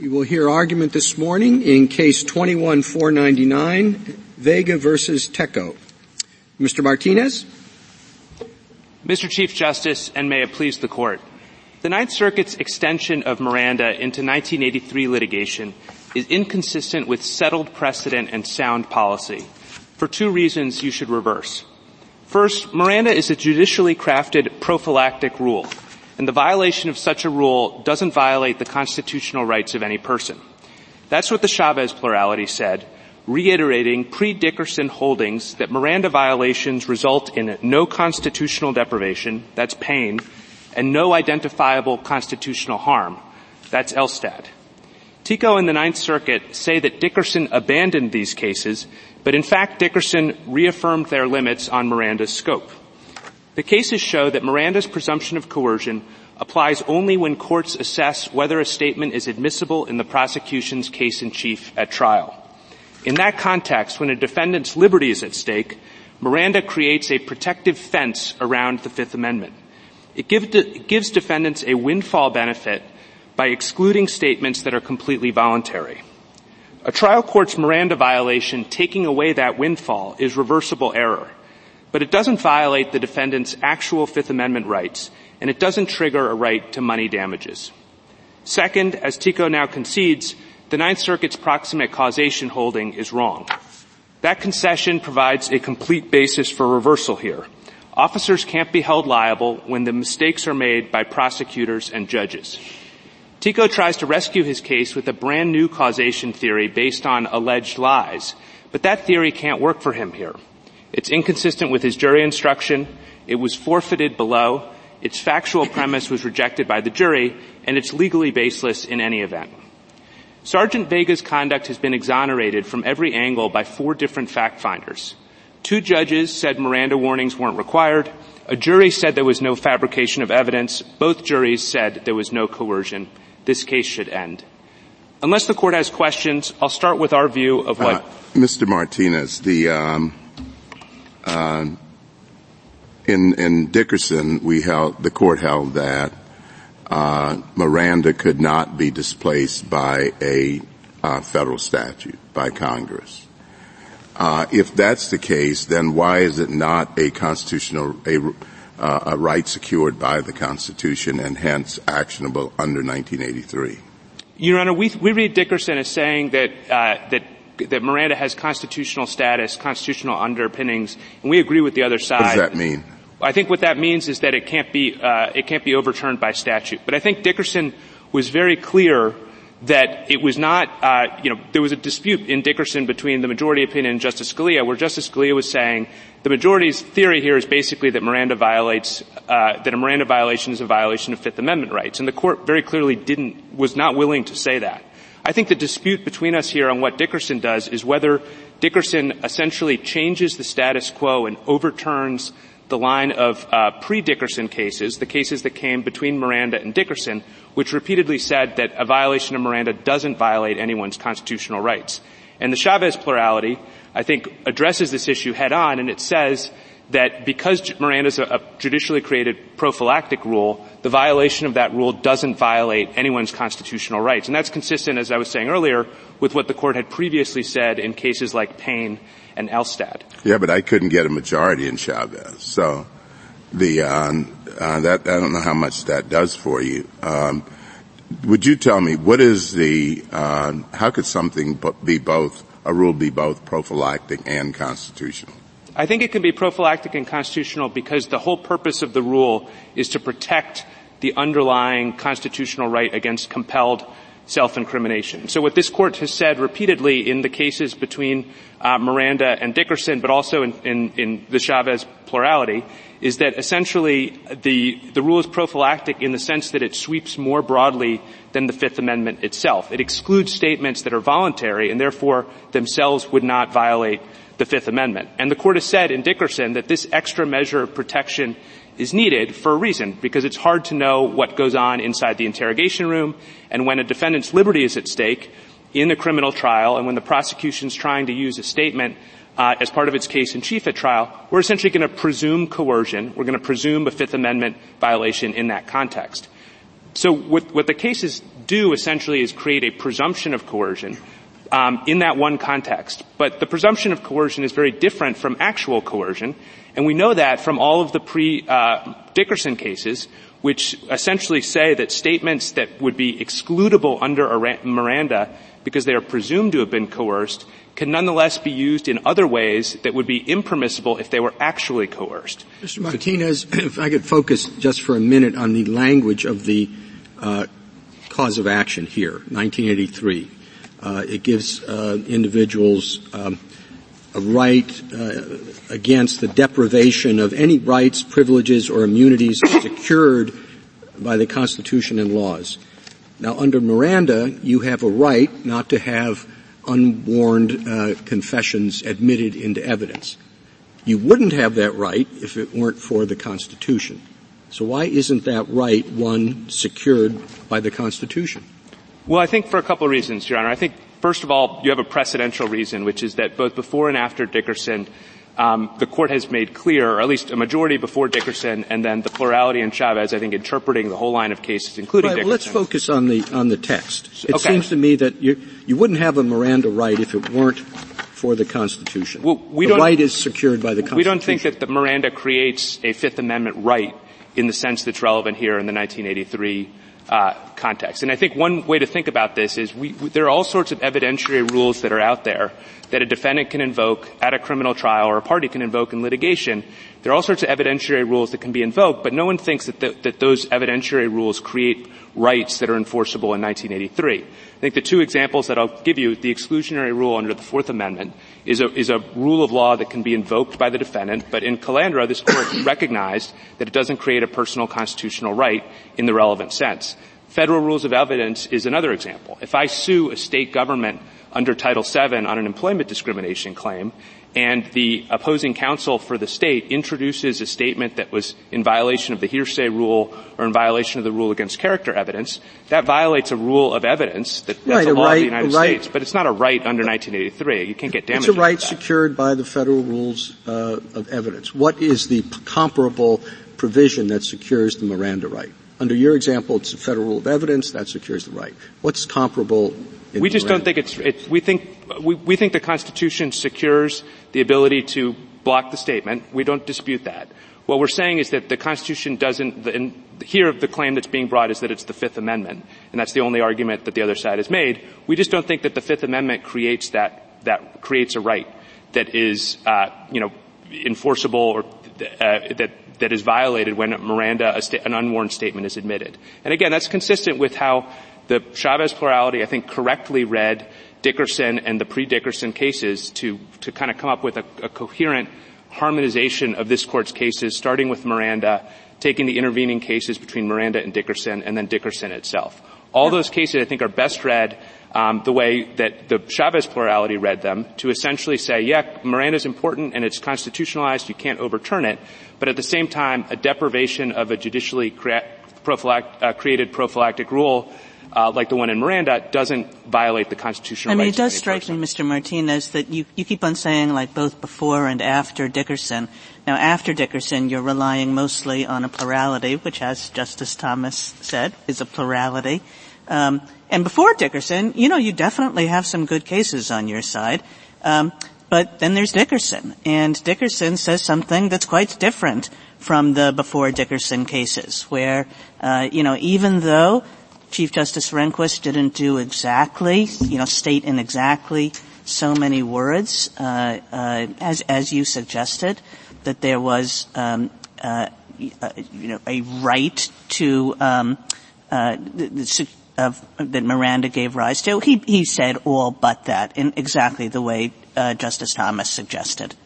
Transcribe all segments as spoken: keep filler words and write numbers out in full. We will hear argument this morning in Case twenty-one four ninety-nine, Vega versus Tekoh. Mister Martinez? Mister Chief Justice, and may it please the Court, the Ninth Circuit's extension of Miranda into nineteen eighty-three litigation is inconsistent with settled precedent and sound policy. For two reasons you should reverse. First, Miranda is a judicially crafted prophylactic rule, and the violation of such a rule doesn't violate the constitutional rights of any person. That's what the Chavez plurality said, reiterating pre-Dickerson holdings that Miranda violations result in no constitutional deprivation, that's Payne, and no identifiable constitutional harm, that's Elstad. Tekoh and the Ninth Circuit say that Dickerson abandoned these cases, but in fact Dickerson reaffirmed their limits on Miranda's scope. The cases show that Miranda's presumption of coercion applies only when courts assess whether a statement is admissible in the prosecution's case in chief at trial. In that context, when a defendant's liberty is at stake, Miranda creates a protective fence around the Fifth Amendment. It give de- gives defendants a windfall benefit by excluding statements that are completely voluntary. A trial court's Miranda violation taking away that windfall is reversible error, but it doesn't violate the defendant's actual Fifth Amendment rights, and it doesn't trigger a right to money damages. Second, as Tekoh now concedes, the Ninth Circuit's proximate causation holding is wrong. That concession provides a complete basis for reversal here. Officers can't be held liable when the mistakes are made by prosecutors and judges. Tekoh tries to rescue his case with a brand new causation theory based on alleged lies, but that theory can't work for him here. It's inconsistent with his jury instruction, it was forfeited below, its factual premise was rejected by the jury, and it's legally baseless in any event. Sergeant Vega's conduct has been exonerated from every angle by four different fact finders. Two judges said Miranda warnings weren't required, a jury said there was no fabrication of evidence, both juries said there was no coercion. This case should end. Unless the Court has questions, I'll start with our view of what... Uh, Mister Martinez, the... Um Uh, in, in Dickerson, we held, the court held that, uh, Miranda could not be displaced by a, uh, federal statute, by Congress. Uh, if that's the case, then why is it not a constitutional, a, uh, a right secured by the Constitution and hence actionable under nineteen eighty-three? Your Honor, we, we read Dickerson as saying that, uh, that that Miranda has constitutional status, constitutional underpinnings, and we agree with the other side. What does that mean? I think what that means is that it can't be, uh, it can't be overturned by statute. But I think Dickerson was very clear that it was not, uh, you know, there was a dispute in Dickerson between the majority opinion and Justice Scalia, where Justice Scalia was saying the majority's theory here is basically that Miranda violates, uh, that a Miranda violation is a violation of Fifth Amendment rights. And the court very clearly didn't, was not willing to say that. I think the dispute between us here on what Dickerson does is whether Dickerson essentially changes the status quo and overturns the line of uh, pre-Dickerson cases, the cases that came between Miranda and Dickerson, which repeatedly said that a violation of Miranda doesn't violate anyone's constitutional rights. And the Chavez plurality, I think, addresses this issue head-on, and it says that because Miranda's a, a judicially created prophylactic rule, the violation of that rule doesn't violate anyone's constitutional rights. And that's consistent, as I was saying earlier, with what the Court had previously said in cases like Payne and Elstad. Yeah, but I couldn't get a majority in Chavez. So the um, uh that I don't know how much that does for you. Um would you tell me, what is the uh how could something be both, a rule be both prophylactic and constitutional? I think it can be prophylactic and constitutional because the whole purpose of the rule is to protect the underlying constitutional right against compelled self-incrimination. So what this Court has said repeatedly in the cases between uh, Miranda and Dickerson, but also in, in, in the Chavez plurality, is that essentially the, the rule is prophylactic in the sense that it sweeps more broadly than the Fifth Amendment itself. It excludes statements that are voluntary and therefore themselves would not violate the Fifth Amendment. And the Court has said in Dickerson that this extra measure of protection is needed for a reason, because it's hard to know what goes on inside the interrogation room, and when a defendant's liberty is at stake in a criminal trial, and when the prosecution's trying to use a statement uh, as part of its case in chief at trial, we're essentially going to presume coercion. We're going to presume a Fifth Amendment violation in that context. So what, what the cases do essentially is create a presumption of coercion um, in that one context. But the presumption of coercion is very different from actual coercion, and we know that from all of the pre-Dickerson uh, cases, which essentially say that statements that would be excludable under Miranda because they are presumed to have been coerced can nonetheless be used in other ways that would be impermissible if they were actually coerced. Mister Martinez, if I could focus just for a minute on the language of the uh, cause of action here, nineteen eighty-three. Uh, it gives uh, individuals um, a right uh, against the deprivation of any rights, privileges, or immunities secured by the Constitution and laws. Now, under Miranda, you have a right not to have unwarned uh, confessions admitted into evidence. You wouldn't have that right if it weren't for the Constitution. So why isn't that right one secured by the Constitution? Well, I think for a couple of reasons, Your Honor. I think, first of all, you have a precedential reason, which is that both before and after Dickerson, um, the Court has made clear, or at least a majority before Dickerson, and then the plurality in Chavez, I think, interpreting the whole line of cases, including right, Dickerson. Well, let's focus on the on the text. It okay. seems to me that you you wouldn't have a Miranda right if it weren't for the Constitution. Well, we the don't, right is secured by the Constitution. We don't think that the Miranda creates a Fifth Amendment right in the sense that's relevant here in the nineteen eighty-three Uh, context. And I think one way to think about this is we, we, there are all sorts of evidentiary rules that are out there that a defendant can invoke at a criminal trial or a party can invoke in litigation. There are all sorts of evidentiary rules that can be invoked, but no one thinks that, the, that those evidentiary rules create rights that are enforceable in nineteen eighty-three. I think the two examples that I'll give you, the exclusionary rule under the Fourth Amendment, is a, is a rule of law that can be invoked by the defendant, but in Calandra, this Court recognized that it doesn't create a personal constitutional right in the relevant sense. Federal rules of evidence is another example. If I sue a state government under Title seven on an employment discrimination claim, and the opposing counsel for the state introduces a statement that was in violation of the hearsay rule or in violation of the rule against character evidence, that violates a rule of evidence that, that's right, a law right, of the United right. States. But it's not a right under nineteen eighty-three. You can't get damages. It's a right secured by the federal rules uh, of evidence. What is the comparable provision that secures the Miranda right? Under your example, it's a federal rule of evidence that secures the right. What's comparable? We just don't think it's, it's we think, we, we think the Constitution secures the ability to block the statement. We don't dispute that. What we're saying is that the Constitution doesn't, the, and here the claim that's being brought is that it's the Fifth Amendment, and that's the only argument that the other side has made. We just don't think that the Fifth Amendment creates that, that creates a right that is, uh, you know, enforceable or, uh, that, that is violated when Miranda, a sta- an unwarned statement is admitted. And again, that's consistent with how the Chavez plurality, I think, correctly read Dickerson and the pre-Dickerson cases to, to kind of come up with a, a coherent harmonization of this Court's cases, starting with Miranda, taking the intervening cases between Miranda and Dickerson, and then Dickerson itself. All those cases, I think, are best read um, the way that the Chavez plurality read them, to essentially say, yeah, Miranda's important and it's constitutionalized, you can't overturn it, but at the same time, a deprivation of a judicially crea- prophylact- uh, created prophylactic rule Uh, like the one in Miranda, doesn't violate the constitutional rights. I mean, it does strike me, Mister Martinez, that you, you keep on saying, like, both before and after Dickerson. Now, after Dickerson, you're relying mostly on a plurality, which, as Justice Thomas said, is a plurality. Um, and before Dickerson, you know, you definitely have some good cases on your side. Um, but then there's Dickerson, and Dickerson says something that's quite different from the before Dickerson cases, where, uh, you know, even though Chief Justice Rehnquist didn't do exactly, you know, state in exactly so many words, uh, uh, as, as you suggested, that there was, um, uh, uh, you know, a right to, um, uh, the, uh, that Miranda gave rise to. He, he said all but that in exactly the way, uh, Justice Thomas suggested.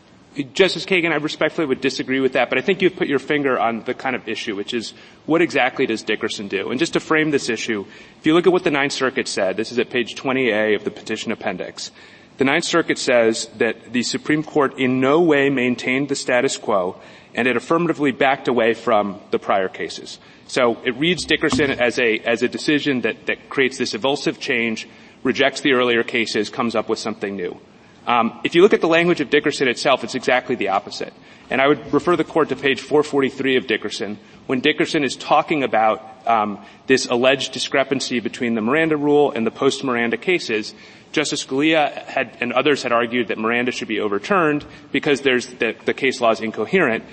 Justice Kagan, I respectfully would disagree with that, but I think you've put your finger on the kind of issue, which is what exactly does Dickerson do? And just to frame this issue, if you look at what the Ninth Circuit said, this is at page twenty A of the petition appendix. The Ninth Circuit says that the Supreme Court in no way maintained the status quo, and it affirmatively backed away from the prior cases. So it reads Dickerson as a as a decision that, that creates this evulsive change, rejects the earlier cases, comes up with something new. Um, if you look at the language of Dickerson itself, it's exactly the opposite. And I would refer the Court to page four forty-three of Dickerson, when Dickerson is talking about um, this alleged discrepancy between the Miranda rule and the post-Miranda cases. Justice Scalia had, and others had argued that Miranda should be overturned because there's the, the case law is incoherent.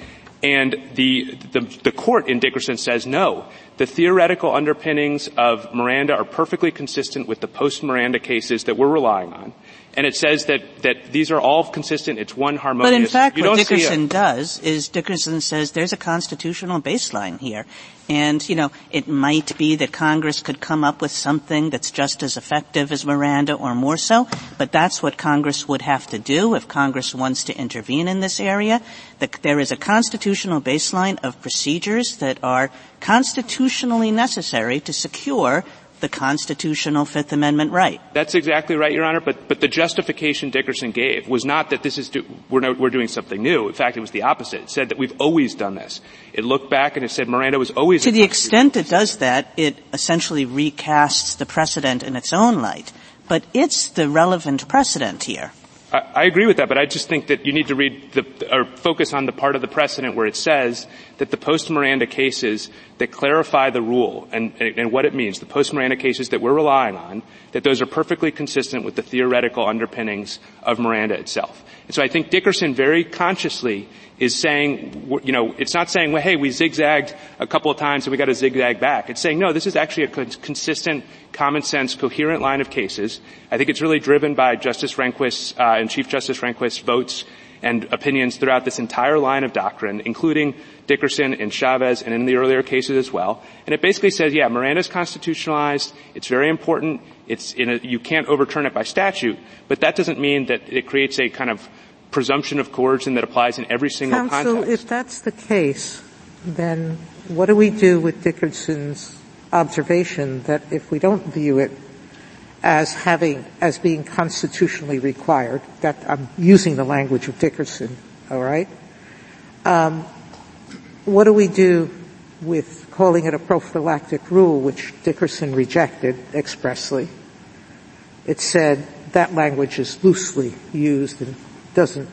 And the, the, the court in Dickerson says no. The theoretical underpinnings of Miranda are perfectly consistent with the post-Miranda cases that we're relying on. And it says that, that these are all consistent. It's one harmonious. But in fact, what Dickerson does is Dickerson says there's a constitutional baseline here. And, you know, it might be that Congress could come up with something that's just as effective as Miranda or more so, but that's what Congress would have to do if Congress wants to intervene in this area. That there is a constitutional baseline of procedures that are constitutionally necessary to secure the constitutional Fifth Amendment right. That's exactly right, Your Honor, but, but the justification Dickerson gave was not that this is do, we're, no, we're doing something new. In fact, it was the opposite. It said that we've always done this. It looked back and it said Miranda was always... To the extent it does that, it essentially recasts the precedent in its own light, but it's the relevant precedent here. I, I agree with that, but I just think that you need to read the, or focus on the part of the precedent where it says that the post-Miranda cases that clarify the rule and, and, and what it means, the post-Miranda cases that we're relying on, that those are perfectly consistent with the theoretical underpinnings of Miranda itself. And so I think Dickerson very consciously is saying, you know, it's not saying, well, hey, we zigzagged a couple of times and we got to zigzag back. It's saying, no, this is actually a consistent, common sense, coherent line of cases. I think it's really driven by Justice Rehnquist uh, and Chief Justice Rehnquist's votes and opinions throughout this entire line of doctrine, including Dickerson and Chavez and in the earlier cases as well. And it basically says, yeah, Miranda's constitutionalized. It's very important. It's in a, you can't overturn it by statute, but that doesn't mean that it creates a kind of presumption of coercion that applies in every single Counsel, context. Counsel, if that's the case, then what do we do with Dickerson's observation that if we don't view it as having, as being constitutionally required, that I'm using the language of Dickerson, all right? Um, what do we do with calling it a prophylactic rule, which Dickerson rejected expressly? It said that language is loosely used and doesn't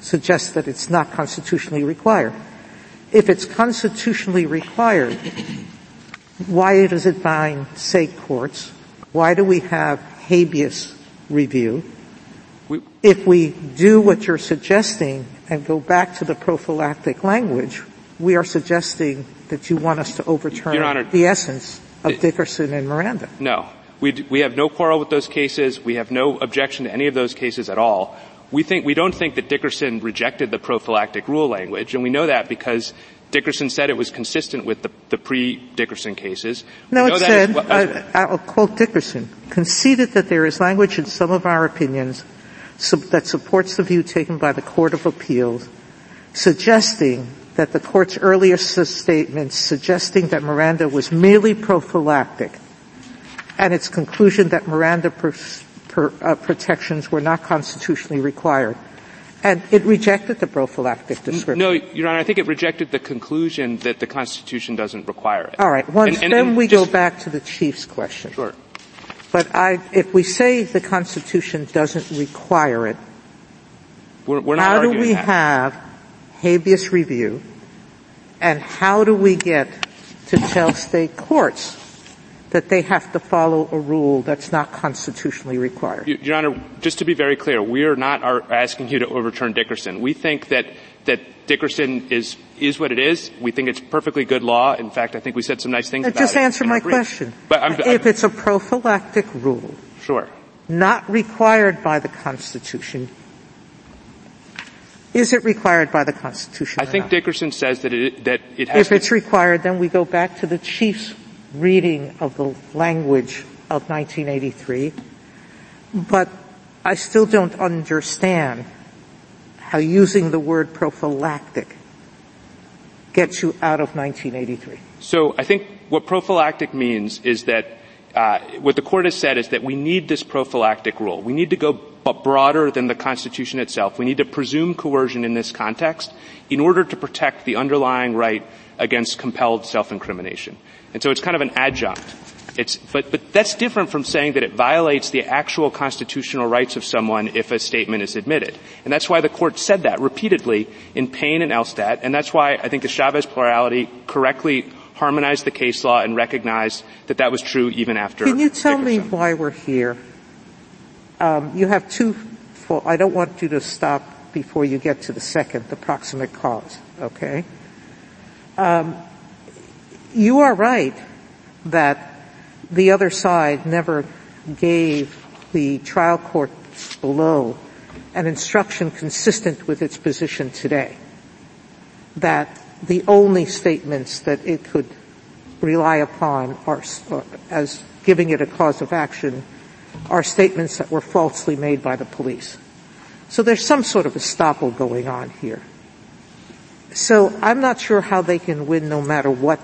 suggest that it's not constitutionally required. If it's constitutionally required, why does it bind state courts? Why do we have habeas review? We, if we do what you're suggesting and go back to the prophylactic language, we are suggesting that you want us to overturn Your Honor, the essence of it, Dickerson and Miranda. No. We, d- we have no quarrel with those cases. We have no objection to any of those cases at all. We think, we don't think that Dickerson rejected the prophylactic rule language, and we know that because Dickerson said it was consistent with the, the pre-Dickerson cases. No, it said, well, uh, I'll quote Dickerson, conceded that there is language in some of our opinions sub- that supports the view taken by the Court of Appeals, suggesting that the Court's earlier statements suggesting that Miranda was merely prophylactic and its conclusion that Miranda per- per, uh, protections were not constitutionally required. And it rejected the prophylactic description. No, Your Honor, I think it rejected the conclusion that the Constitution doesn't require it. All right. Once and, and, then and we just, go back to the Chief's question. Sure. But I, if we say the Constitution doesn't require it, we're, we're not how do we that. have habeas review, and how do we get to tell state courts that they have to follow a rule that's not constitutionally required? Your Honor, just to be very clear, we are not are asking you to overturn Dickerson. We think that, that Dickerson is, is what it is. We think it's perfectly good law. In fact, I think we said some nice things now about it. Just answer my question. But I'm, if I'm, it's a prophylactic rule, sure, not required by the Constitution, is it required by the Constitution? I think not? Dickerson says that it, that it has if to. If it's required, then we go back to the Chief's reading of the language of nineteen eighty-three, but I still don't understand how using the word prophylactic gets you out of nineteen eighty-three. So I think what prophylactic means is that uh, what the Court has said is that we need this prophylactic rule. We need to go but broader than the Constitution itself. We need to presume coercion in this context in order to protect the underlying right against compelled self-incrimination. And so it's kind of an adjunct. It's, but, but that's different from saying that it violates the actual constitutional rights of someone if a statement is admitted. And that's why the Court said that repeatedly in Payne and Elstad, and that's why I think the Chavez plurality correctly harmonized the case law and recognized that that was true even after Dickerson. Can you tell Dickerson. me why we're here? Um, you have two – I don't want you to stop before you get to the second, the proximate cause, okay? Um, you are right that the other side never gave the trial court below an instruction consistent with its position today, that the only statements that it could rely upon are, as giving it a cause of action are statements that were falsely made by the police. So there's some sort of estoppel going on here. So I'm not sure how they can win no matter what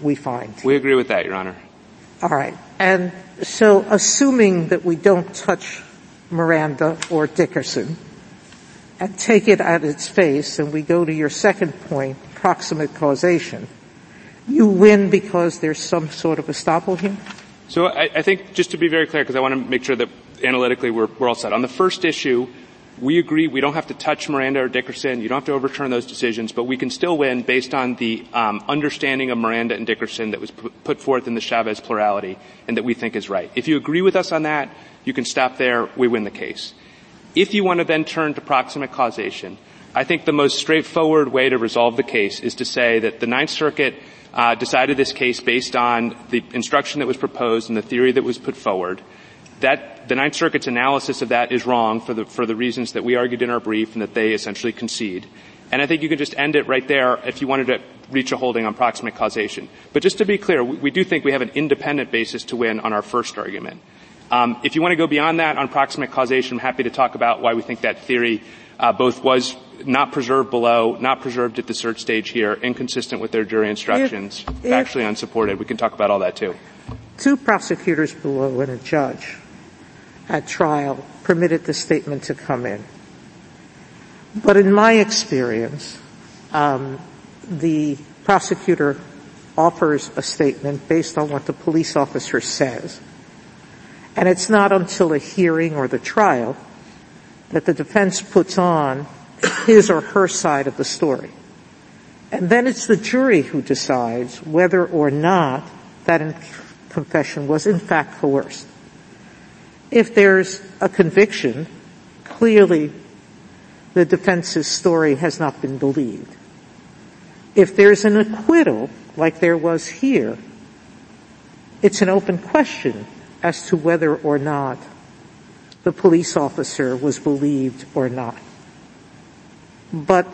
we find. We agree with that, Your Honor. All right. And so assuming that we don't touch Miranda or Dickerson and take it at its face, and we go to your second point, proximate causation, you win because there's some sort of estoppel here? So I, I think, just to be very clear, because I want to make sure that analytically we're, we're all set. On the first issue, we agree we don't have to touch Miranda or Dickerson. You don't have to overturn those decisions, but we can still win based on the um, understanding of Miranda and Dickerson that was p- put forth in the Chavez plurality and that we think is right. If you agree with us on that, you can stop there. We win the case. If you want to then turn to proximate causation, I think the most straightforward way to resolve the case is to say that the Ninth Circuit uh, decided this case based on the instruction that was proposed and the theory that was put forward. That the Ninth Circuit's analysis of that is wrong for the for the reasons that we argued in our brief and that they essentially concede. And I think you could just end it right there if you wanted to reach a holding on proximate causation. But just to be clear, we, we do think we have an independent basis to win on our first argument. Um, if you want to go beyond that on proximate causation, I'm happy to talk about why we think that theory uh, both was not preserved below, not preserved at the cert stage here, inconsistent with their jury instructions, if, if actually unsupported. We can talk about all that too. Two prosecutors below and a judge at trial permitted the statement to come in. But in my experience, um, the prosecutor offers a statement based on what the police officer says. And it's not until a hearing or the trial that the defense puts on his or her side of the story. And then it's the jury who decides whether or not that in- confession was in fact coerced. If there's a conviction, clearly the defense's story has not been believed. If there's an acquittal, like there was here, it's an open question as to whether or not the police officer was believed or not. But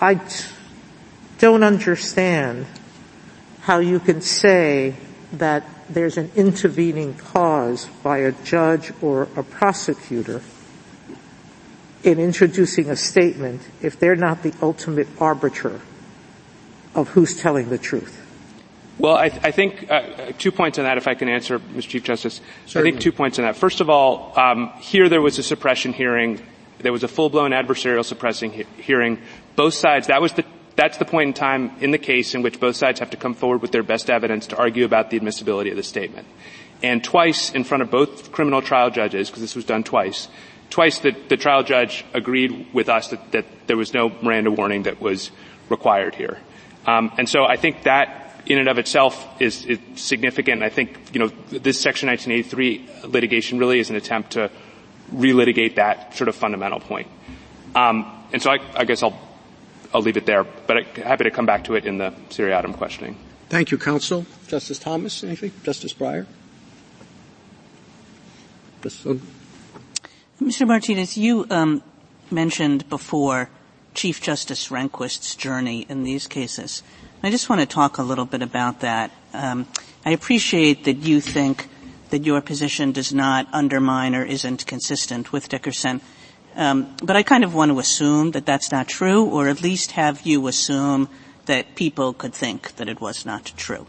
I t- don't understand how you can say that there's an intervening cause by a judge or a prosecutor in introducing a statement if they're not the ultimate arbiter of who's telling the truth. Well, I, th- I think uh, two points on that, if I can answer, Mister Chief Justice. Certainly. I think two points on that. First of all, um, here there was a suppression hearing. There was a full-blown adversarial suppressing he- hearing. Both sides, that was the That's the point in time in the case in which both sides have to come forward with their best evidence to argue about the admissibility of the statement. And twice in front of both criminal trial judges, because this was done twice, twice the, the trial judge agreed with us that, that there was no Miranda warning that was required here. Um, and so I think that in and of itself is, is significant. I think, you know, this Section nineteen eighty-three litigation really is an attempt to relitigate that sort of fundamental point. Um, and so I, I guess I'll I'll leave it there, but I'm happy to come back to it in the seriatim questioning. Thank you, counsel. Justice Thomas, anything? Justice Breyer? Justice? Mister Martinez, you um, mentioned before Chief Justice Rehnquist's journey in these cases. I just want to talk a little bit about that. Um, I appreciate that you think that your position does not undermine or isn't consistent with Dickerson. Um, but I kind of want to assume that that's not true, or at least have you assume that people could think that it was not true.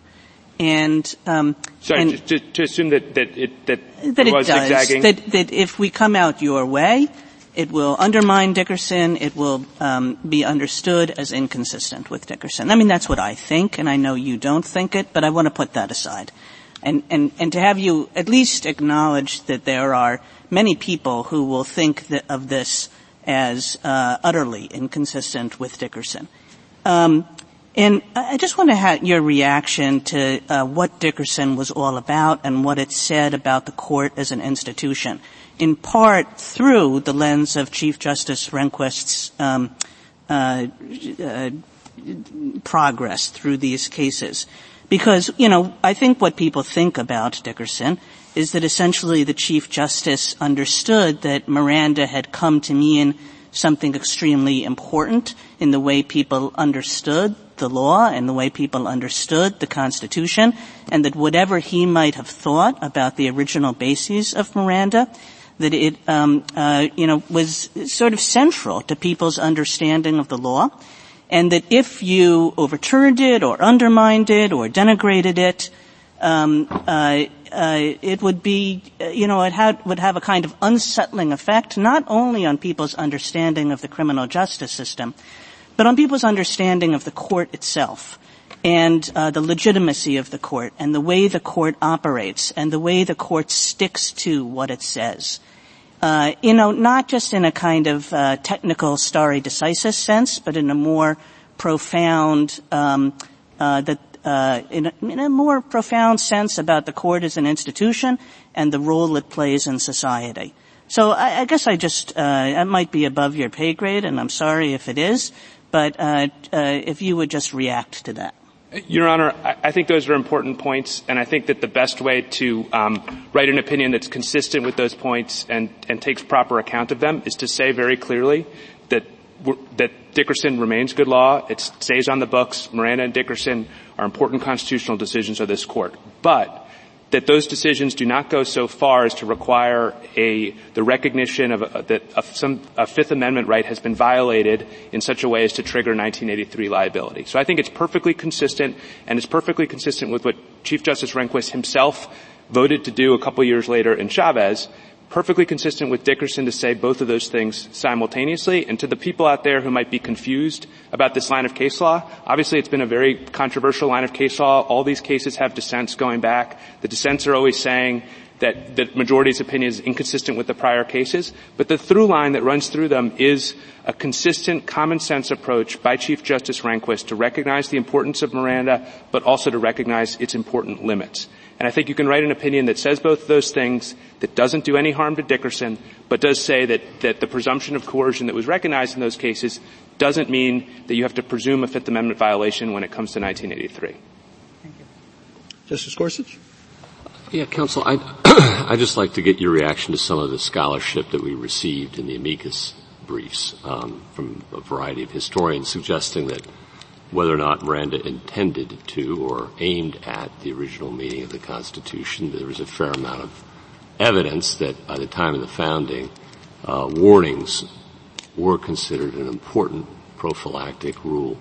And um, sorry, and to, to assume that that it that, that it was does, zigzagging. That, that if we come out your way, it will undermine Dickerson. It will um, be understood as inconsistent with Dickerson. I mean, that's what I think, and I know you don't think it, but I want to put that aside. And, and, and to have you at least acknowledge that there are many people who will think that of this as uh, utterly inconsistent with Dickerson. Um, And I just want to have your reaction to uh, what Dickerson was all about and what it said about the court as an institution, in part through the lens of Chief Justice Rehnquist's um, uh, uh, progress through these cases. Because, you know, I think what people think about Dickerson is that essentially the Chief Justice understood that Miranda had come to mean something extremely important in the way people understood the law and the way people understood the Constitution, and that whatever he might have thought about the original basis of Miranda, that it, um, uh, you know, was sort of central to people's understanding of the law, and that if you overturned it or undermined it or denigrated it, um, uh, Uh, it would be, uh, you know, it had, would have a kind of unsettling effect, not only on people's understanding of the criminal justice system, but on people's understanding of the court itself and uh, the legitimacy of the court and the way the court operates and the way the court sticks to what it says. Uh, you know, not just in a kind of uh, technical stare decisis sense, but in a more profound, um, uh, that Uh, in, a, in a more profound sense about the court as an institution and the role it plays in society. So I, I guess I just, uh, I might be above your pay grade, and I'm sorry if it is, but uh, uh, if you would just react to that. Your Honor, I, I think those are important points, and I think that the best way to um, write an opinion that's consistent with those points and, and takes proper account of them is to say very clearly that that Dickerson remains good law. It stays on the books. Miranda and Dickerson are important constitutional decisions of this court. But that those decisions do not go so far as to require a the recognition of a, that a, some a Fifth Amendment right has been violated in such a way as to trigger nineteen eighty-three liability. So I think it's perfectly consistent, and it's perfectly consistent with what Chief Justice Rehnquist himself voted to do a couple years later in Chavez, perfectly consistent with Dickerson to say both of those things simultaneously. And to the people out there who might be confused about this line of case law, obviously it's been a very controversial line of case law. All these cases have dissents going back. The dissents are always saying that the majority's opinion is inconsistent with the prior cases. But the through line that runs through them is a consistent, common-sense approach by Chief Justice Rehnquist to recognize the importance of Miranda, but also to recognize its important limits. And I think you can write an opinion that says both of those things, that doesn't do any harm to Dickerson, but does say that, that the presumption of coercion that was recognized in those cases doesn't mean that you have to presume a Fifth Amendment violation when it comes to nineteen eighty-three. Thank you. Justice Gorsuch? Yeah, counsel, I'd, I'd just like to get your reaction to some of the scholarship that we received in the amicus briefs um, from a variety of historians suggesting that whether or not Miranda intended to or aimed at the original meaning of the Constitution, there was a fair amount of evidence that by the time of the founding, uh, warnings were considered an important prophylactic rule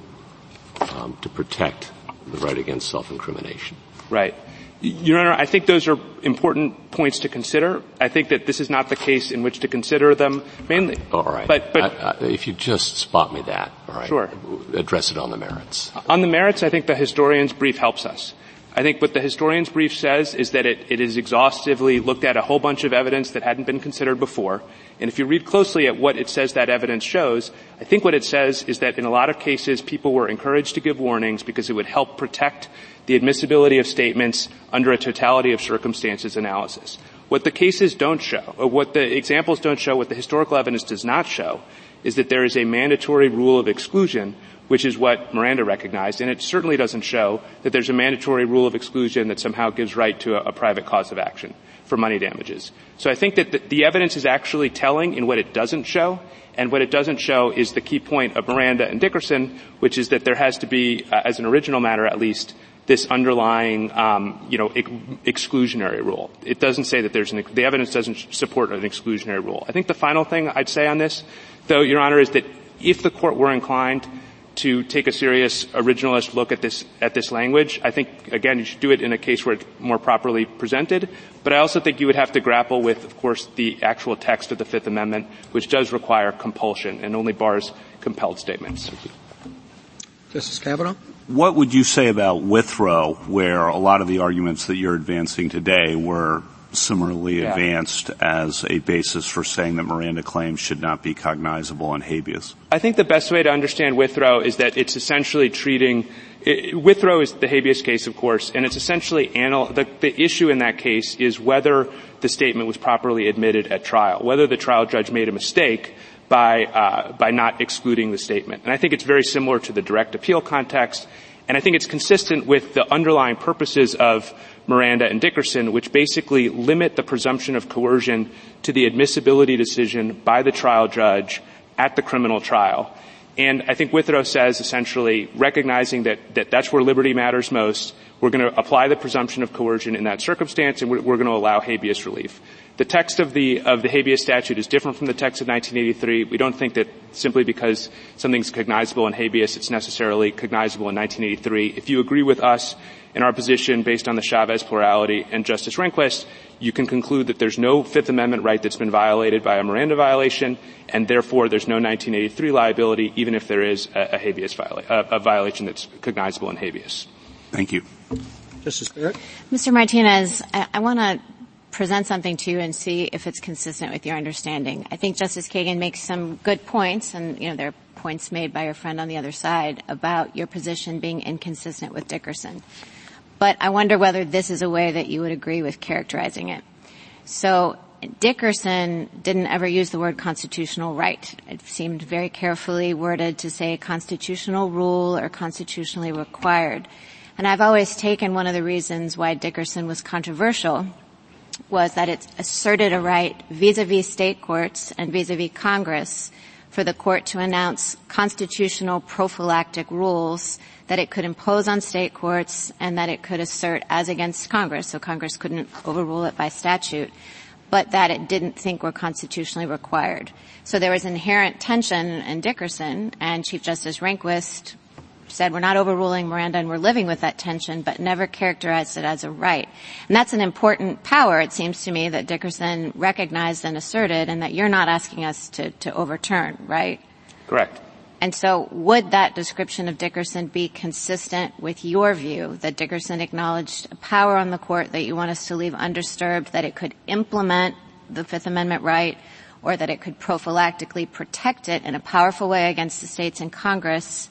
um, to protect the right against self-incrimination. Right. Your Honor, I think those are important points to consider. I think that this is not the case in which to consider them mainly. All right. But, but I, I, if you just spot me that, all right. Sure. Address it on the merits. On the merits, I think the historian's brief helps us. I think what the historian's brief says is that it, it is exhaustively looked at a whole bunch of evidence that hadn't been considered before. And if you read closely at what it says that evidence shows, I think what it says is that in a lot of cases people were encouraged to give warnings because it would help protect the admissibility of statements under a totality of circumstances analysis. What the cases don't show, or what the examples don't show, what the historical evidence does not show, is that there is a mandatory rule of exclusion, which is what Miranda recognized, and it certainly doesn't show that there's a mandatory rule of exclusion that somehow gives right to a, a private cause of action for money damages. So I think that the, the evidence is actually telling in what it doesn't show, and what it doesn't show is the key point of Miranda and Dickerson, which is that there has to be, uh, as an original matter at least, this underlying, um, you know, ex- exclusionary rule. It doesn't say that there's an – the evidence doesn't support an exclusionary rule. I think the final thing I'd say on this, though, Your Honor, is that if the court were inclined to take a serious originalist look at this at this language, I think, again, you should do it in a case where it's more properly presented. But I also think you would have to grapple with, of course, the actual text of the Fifth Amendment, which does require compulsion and only bars compelled statements. Justice Kavanaugh? What would you say about Withrow, where a lot of the arguments that you're advancing today were similarly yeah. advanced as a basis for saying that Miranda claims should not be cognizable on habeas? I think the best way to understand Withrow is that it's essentially treating it, Withrow is the habeas case, of course, and it's essentially anal, the, the issue in that case is whether the statement was properly admitted at trial, whether the trial judge made a mistake by uh, by not excluding the statement. And I think it's very similar to the direct appeal context, and I think it's consistent with the underlying purposes of Miranda and Dickerson, which basically limit the presumption of coercion to the admissibility decision by the trial judge at the criminal trial. And I think Withrow says essentially recognizing that, that that's where liberty matters most, we're going to apply the presumption of coercion in that circumstance, and we're, we're going to allow habeas relief. The text of the of the habeas statute is different from the text of nineteen eighty-three. We don't think that simply because something's cognizable in habeas, it's necessarily cognizable in nineteen eighty-three. If you agree with us in our position based on the Chavez plurality and Justice Rehnquist, you can conclude that there's no Fifth Amendment right that's been violated by a Miranda violation, and therefore there's no nineteen eighty-three liability, even if there is a, a habeas viola- a, a violation that's cognizable in habeas. Thank you. Justice Barrett? Mister Martinez, I, I want to present something to you and see if it's consistent with your understanding. I think Justice Kagan makes some good points, and, you know, there are points made by your friend on the other side about your position being inconsistent with Dickerson. But I wonder whether this is a way that you would agree with characterizing it. So Dickerson didn't ever use the word constitutional right. It seemed very carefully worded to say constitutional rule or constitutionally required. And I've always taken one of the reasons why Dickerson was controversial was that it asserted a right vis-a-vis state courts and vis-a-vis Congress for the court to announce constitutional prophylactic rules that it could impose on state courts and that it could assert as against Congress, so Congress couldn't overrule it by statute, but that it didn't think were constitutionally required. So there was inherent tension in Dickerson, and Chief Justice Rehnquist said we're not overruling Miranda and we're living with that tension, but never characterized it as a right. And that's an important power, it seems to me, that Dickerson recognized and asserted, and that you're not asking us to, to overturn, right? Correct. And so would that description of Dickerson be consistent with your view that Dickerson acknowledged a power on the court that you want us to leave undisturbed, that it could implement the Fifth Amendment right, or that it could prophylactically protect it in a powerful way against the states and Congress,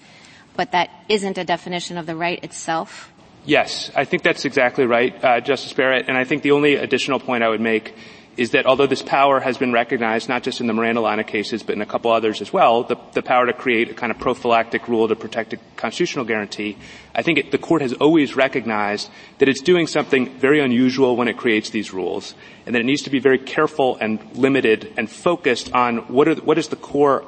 but that isn't a definition of the right itself? Yes, I think that's exactly right, uh, Justice Barrett. And I think the only additional point I would make is that although this power has been recognized not just in the Miranda line of cases but in a couple others as well, the, the power to create a kind of prophylactic rule to protect a constitutional guarantee, I think it, the court has always recognized that it's doing something very unusual when it creates these rules, and that it needs to be very careful and limited and focused on what, are, what is the core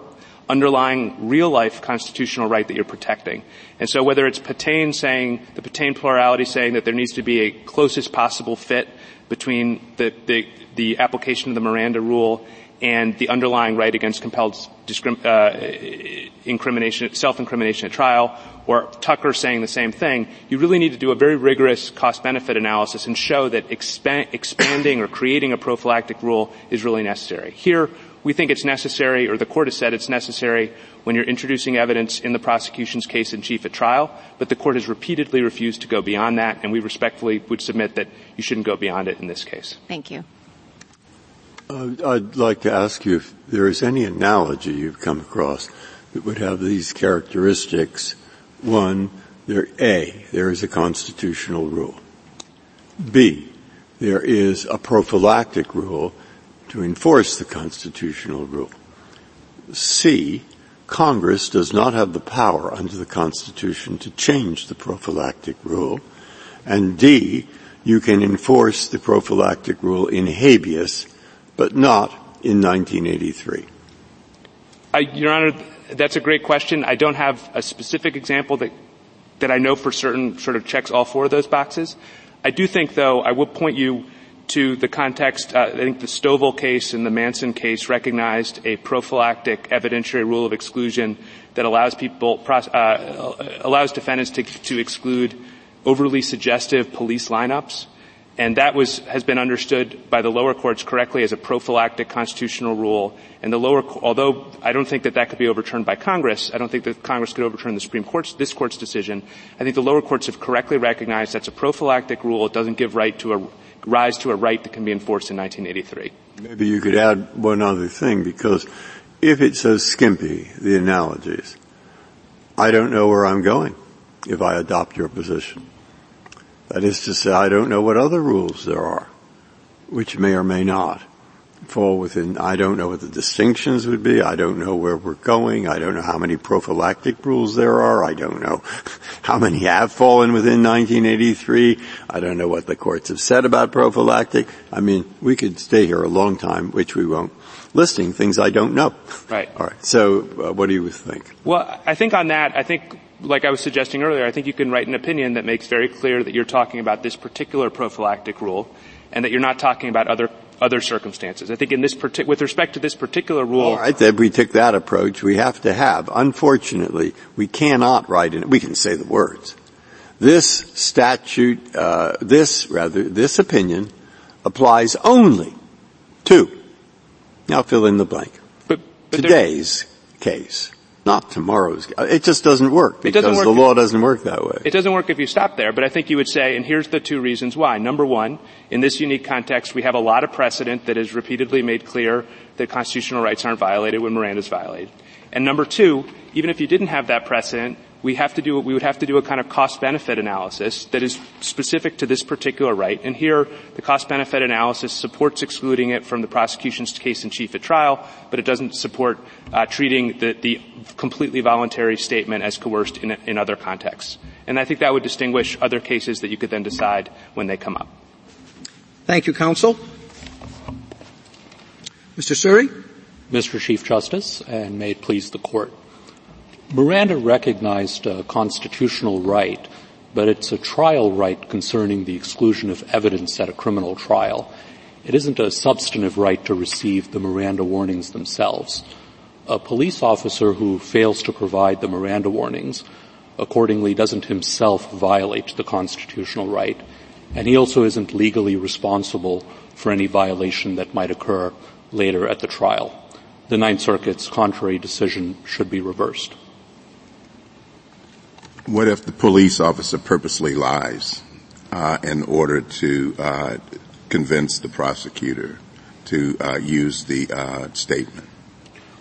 underlying real-life constitutional right that you're protecting. And so whether it's Patane saying, the Patane plurality saying that there needs to be a closest possible fit between the, the, the application of the Miranda rule and the underlying right against compelled discrim- uh, incrimination, self-incrimination at trial, or Tucker saying the same thing, you really need to do a very rigorous cost-benefit analysis and show that expan- expanding or creating a prophylactic rule is really necessary. Here, we think it's necessary, or the court has said it's necessary, when you're introducing evidence in the prosecution's case in chief at trial, but the court has repeatedly refused to go beyond that, and we respectfully would submit that you shouldn't go beyond it in this case. Thank you. Uh, I'd like to ask you if there is any analogy you've come across that would have these characteristics. One, there, A, there is a constitutional rule. B, there is a prophylactic rule to enforce the constitutional rule. C, Congress does not have the power under the Constitution to change the prophylactic rule. And D, you can enforce the prophylactic rule in habeas, but not in nineteen eighty-three. I, Your Honor, that's a great question. I don't have a specific example that, that I know for certain sort of checks all four of those boxes. I do think, though, I will point you to the context, uh, I think the Stovall case and the Manson case recognized a prophylactic evidentiary rule of exclusion that allows people, uh, allows defendants to, to exclude overly suggestive police lineups. And that was, has been understood by the lower courts correctly as a prophylactic constitutional rule. And the lower, although I don't think that that could be overturned by Congress, I don't think that Congress could overturn the Supreme Court's, this court's decision. I think the lower courts have correctly recognized that's a prophylactic rule. It doesn't give right to a rise to a right that can be enforced in nineteen eighty-three. Maybe you could add one other thing, because if it's so skimpy, the analogies, I don't know where I'm going if I adopt your position. That is to say, I don't know what other rules there are, which may or may not fall within. I don't know what the distinctions would be. I don't know where we're going. I don't know how many prophylactic rules there are. I don't know how many have fallen within nineteen eighty-three. I don't know what the courts have said about prophylactic. I mean, we could stay here a long time, which we won't, listing things I don't know. Right. All right. So uh, what do you think? Well, I think on that, I think like I was suggesting earlier, I think you can write an opinion that makes very clear that you're talking about this particular prophylactic rule and that you're not talking about other other circumstances. I think in this partic- with respect to this particular rule. All right, then we took that approach. We have to have, unfortunately, we cannot write in, we can say the words. This statute, uh, this rather, this opinion applies only to, now fill in the blank, but, but today's case. Not tomorrow's. It just doesn't work because doesn't work the law if, doesn't work that way. It doesn't work if you stop there, but I think you would say, and here's the two reasons why. Number one, in this unique context, we have a lot of precedent that has repeatedly made clear that constitutional rights aren't violated when Miranda's violated. And number two, even if you didn't have that precedent, we have to do, we would have to do a kind of cost-benefit analysis that is specific to this particular right. And here, the cost-benefit analysis supports excluding it from the prosecution's case in chief at trial, but it doesn't support uh, treating the, the completely voluntary statement as coerced in, in other contexts. And I think that would distinguish other cases that you could then decide when they come up. Thank you, counsel. Mister Suri? Mister Chief Justice, and may it please the Court. Miranda recognized a constitutional right, but it's a trial right concerning the exclusion of evidence at a criminal trial. It isn't a substantive right to receive the Miranda warnings themselves. A police officer who fails to provide the Miranda warnings, accordingly, doesn't himself violate the constitutional right, and he also isn't legally responsible for any violation that might occur later at the trial. The Ninth Circuit's contrary decision should be reversed. What if the police officer purposely lies uh, in order to uh, convince the prosecutor to uh, use the uh, statement?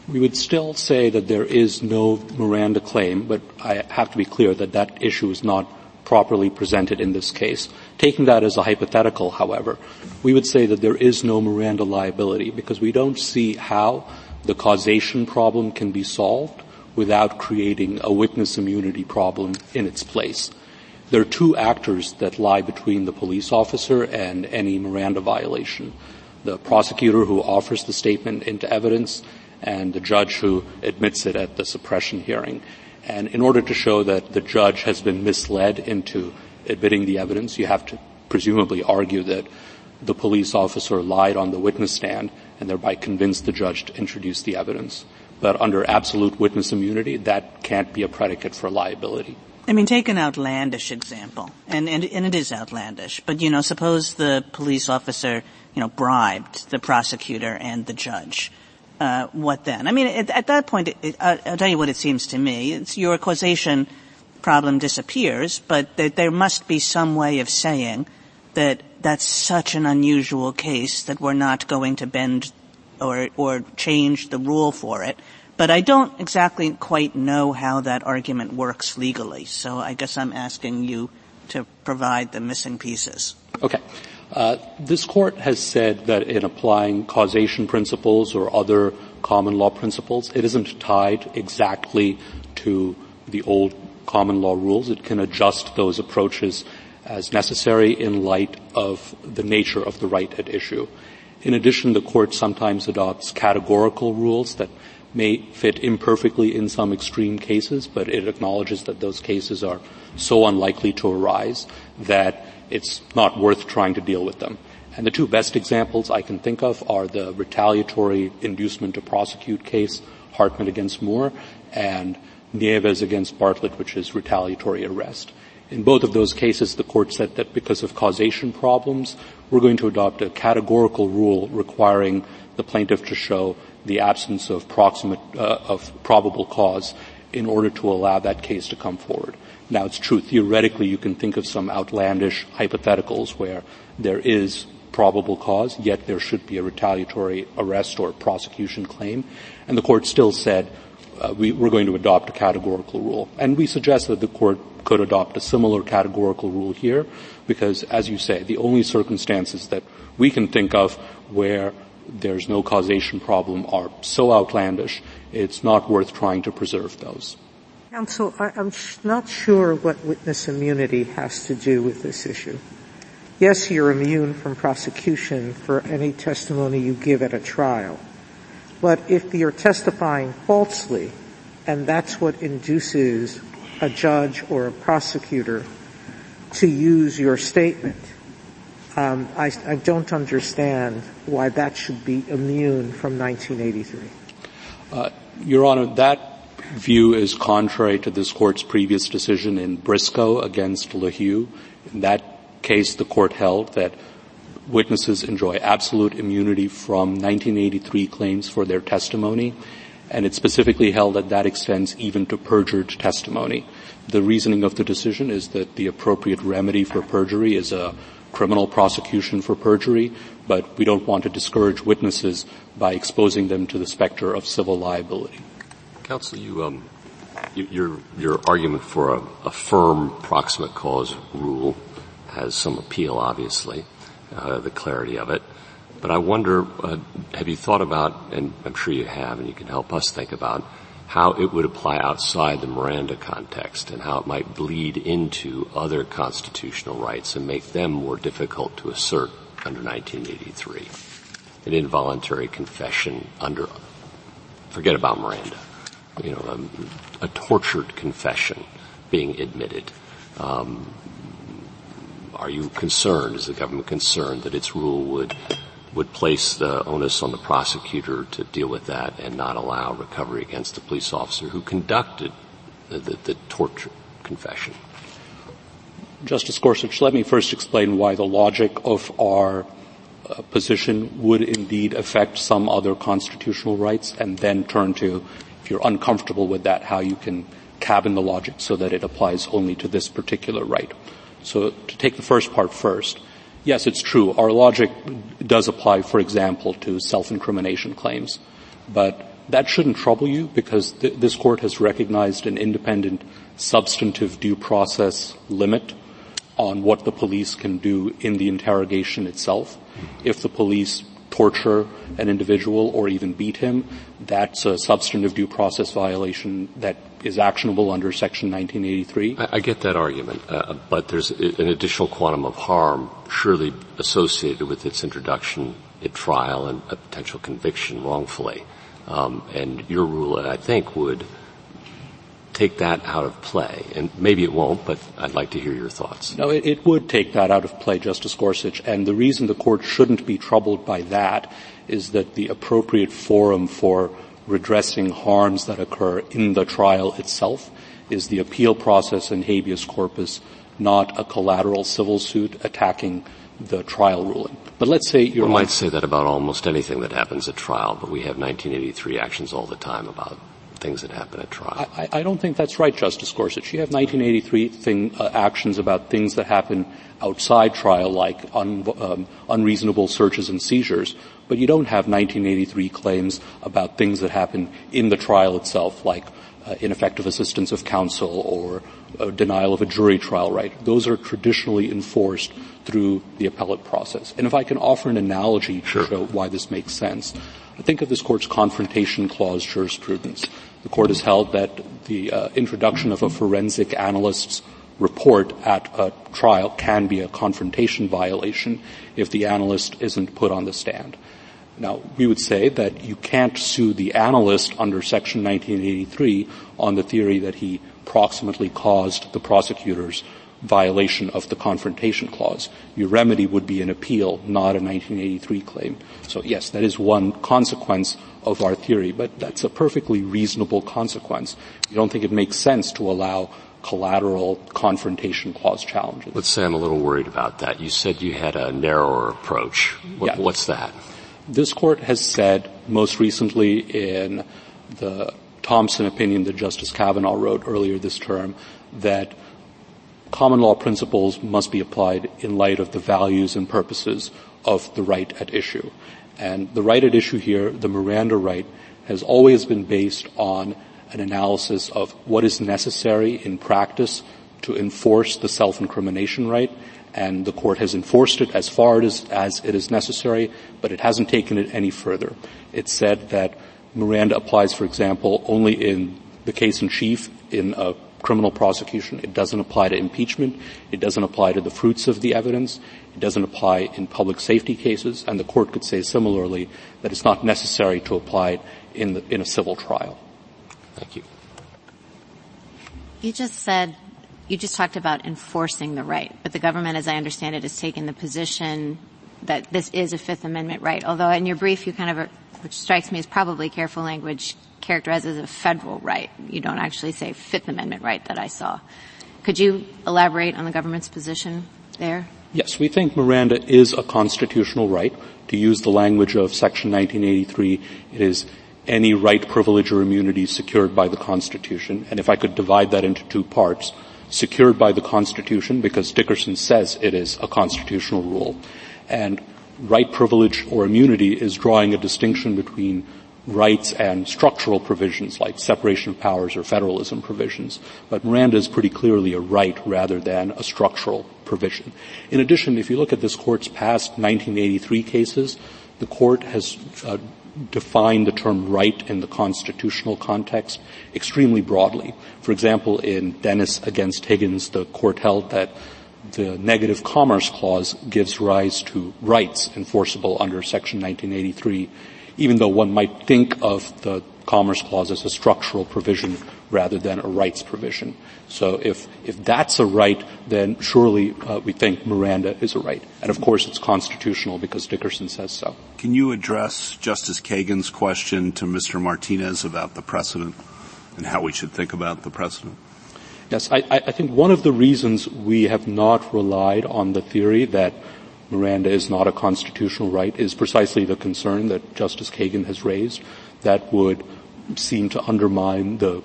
We would still say that there is no Miranda claim, but I have to be clear that that issue is not properly presented in this case. Taking that as a hypothetical, however, we would say that there is no Miranda liability because we don't see how the causation problem can be solved without creating a witness immunity problem in its place. There are two actors that lie between the police officer and any Miranda violation, the prosecutor who offers the statement into evidence and the judge who admits it at the suppression hearing. And in order to show that the judge has been misled into admitting the evidence, you have to presumably argue that the police officer lied on the witness stand and thereby convinced the judge to introduce the evidence. But under absolute witness immunity, that can't be a predicate for liability. I mean, take an outlandish example, and, and, and it is outlandish. But, you know, suppose the police officer, you know, bribed the prosecutor and the judge. Uh, what then? I mean, at, at that point, it, it, I'll, I'll tell you what it seems to me. It's your causation problem disappears, but th- there must be some way of saying that that's such an unusual case that we're not going to bend or, or change the rule for it. But I don't exactly quite know how that argument works legally. So I guess I'm asking you to provide the missing pieces. Okay. Uh, this Court has said that in applying causation principles or other common law principles, it isn't tied exactly to the old common law rules. It can adjust those approaches as necessary in light of the nature of the right at issue. In addition, the Court sometimes adopts categorical rules that may fit imperfectly in some extreme cases, but it acknowledges that those cases are so unlikely to arise that it's not worth trying to deal with them. And the two best examples I can think of are the retaliatory inducement to prosecute case, Hartman against Moore, and Nieves against Bartlett, which is retaliatory arrest. In both of those cases, the Court said that because of causation problems, we're going to adopt a categorical rule requiring the plaintiff to show the absence of proximate, uh, of probable cause in order to allow that case to come forward. Now, it's true, theoretically, you can think of some outlandish hypotheticals where there is probable cause, yet there should be a retaliatory arrest or prosecution claim. And the court still said, uh, we, we're going to adopt a categorical rule. And we suggest that the court could adopt a similar categorical rule here because, as you say, the only circumstances that we can think of where there's no causation problem are so outlandish, it's not worth trying to preserve those. Counsel, I, I'm sh- not sure what witness immunity has to do with this issue. Yes, you're immune from prosecution for any testimony you give at a trial. But if you're testifying falsely, and that's what induces a judge or a prosecutor to use your statement, Um, I, I don't understand why that should be immune from nineteen eighty-three. Uh, Your Honor, that view is contrary to this Court's previous decision in Briscoe against LaHue. In that case, the Court held that witnesses enjoy absolute immunity from nineteen eighty-three claims for their testimony, and it specifically held that that extends even to perjured testimony. The reasoning of the decision is that the appropriate remedy for perjury is a criminal prosecution for perjury, but we don't want to discourage witnesses by exposing them to the specter of civil liability. Counsel, you, um, you, your, your argument for a, a firm proximate cause rule has some appeal, obviously, uh, the clarity of it. But I wonder, uh, have you thought about, and I'm sure you have, and you can help us think about, how it would apply outside the Miranda context and how it might bleed into other constitutional rights and make them more difficult to assert under nineteen eighty-three. An involuntary confession under, forget about Miranda, you know, um, a tortured confession being admitted. Um, are you concerned, is the government concerned that its rule would would place the onus on the prosecutor to deal with that and not allow recovery against the police officer who conducted the, the, the torture confession? Justice Gorsuch, let me first explain why the logic of our uh, position would indeed affect some other constitutional rights, and then turn to, if you're uncomfortable with that, how you can cabin the logic so that it applies only to this particular right. So to take the first part first, yes, it's true. Our logic does apply, for example, to self-incrimination claims. But that shouldn't trouble you because th- this Court has recognized an independent substantive due process limit on what the police can do in the interrogation itself. If the police torture an individual or even beat him, that's a substantive due process violation that is actionable under Section nineteen eighty-three. I, I get that argument, uh, but there's an additional quantum of harm surely associated with its introduction at trial and a potential conviction wrongfully. Um, and your rule, I think, would take that out of play. And maybe it won't, but I'd like to hear your thoughts. No, it, it would take that out of play, Justice Gorsuch. And the reason the Court shouldn't be troubled by that is that the appropriate forum for redressing harms that occur in the trial itself is the appeal process in habeas corpus, not a collateral civil suit attacking the trial ruling. But let's say you might say that about almost anything that happens at trial, but we have nineteen eighty-three actions all the time about things that happen at trial. I, I don't think that's right, Justice Gorsuch. You have nineteen eighty-three thing, uh, actions about things that happen outside trial, like un, um, unreasonable searches and seizures, but you don't have nineteen eighty-three claims about things that happen in the trial itself, like uh, ineffective assistance of counsel or uh, denial of a jury trial right. Those are traditionally enforced through the appellate process. And if I can offer an analogy to sure. show why this makes sense, I think of this Court's Confrontation Clause jurisprudence. The Court has held that the uh, introduction of a forensic analyst's report at a trial can be a confrontation violation if the analyst isn't put on the stand. Now, we would say that you can't sue the analyst under Section nineteen eighty-three on the theory that he proximately caused the prosecutor's violation of the Confrontation Clause. Your remedy would be an appeal, not a nineteen eighty-three claim. So yes, that is one consequence of our theory, but that's a perfectly reasonable consequence. You don't think it makes sense to allow collateral Confrontation Clause challenges? Let's say I'm a little worried about that. You said you had a narrower approach. What, yeah. What's that? This Court has said, most recently in the Thompson opinion that Justice Kavanaugh wrote earlier this term, that common law principles must be applied in light of the values and purposes of the right at issue. And the right at issue here, the Miranda right, has always been based on an analysis of what is necessary in practice to enforce the self-incrimination right, and the court has enforced it as far as, as it is necessary, but it hasn't taken it any further. It said that Miranda applies, for example, only in the case in chief in a criminal prosecution. It doesn't apply to impeachment. It doesn't apply to the fruits of the evidence. It doesn't apply in public safety cases, and the court could say similarly that it's not necessary to apply it in, the, in a civil trial. Thank you. You just said, you just talked about enforcing the right, but the government, as I understand it, has taken the position that this is a Fifth Amendment right, although in your brief you kind of, are, which strikes me as probably careful language, characterizes as a federal right. You don't actually say Fifth Amendment right that I saw. Could you elaborate on the government's position there? Yes, we think Miranda is a constitutional right. To use the language of Section nineteen eighty-three, it is any right, privilege, or immunity secured by the Constitution. And if I could divide that into two parts, secured by the Constitution, because Dickerson says it is a constitutional rule, and right, privilege, or immunity is drawing a distinction between rights and structural provisions like separation of powers or federalism provisions. But Miranda is pretty clearly a right rather than a structural provision. In addition, if you look at this Court's past nineteen eighty-three cases, the Court has uh, defined the term right in the constitutional context extremely broadly. For example, in Dennis against Higgins, the Court held that the negative commerce clause gives rise to rights enforceable under Section nineteen eighty-three, even though one might think of the Commerce Clause as a structural provision rather than a rights provision. So if if that's a right, then surely uh, we think Miranda is a right. And, of course, it's constitutional because Dickerson says so. Can you address Justice Kagan's question to Mister Martinez about the precedent and how we should think about the precedent? Yes, I, I think one of the reasons we have not relied on the theory that Miranda is not a constitutional right is precisely the concern that Justice Kagan has raised that would seem to undermine the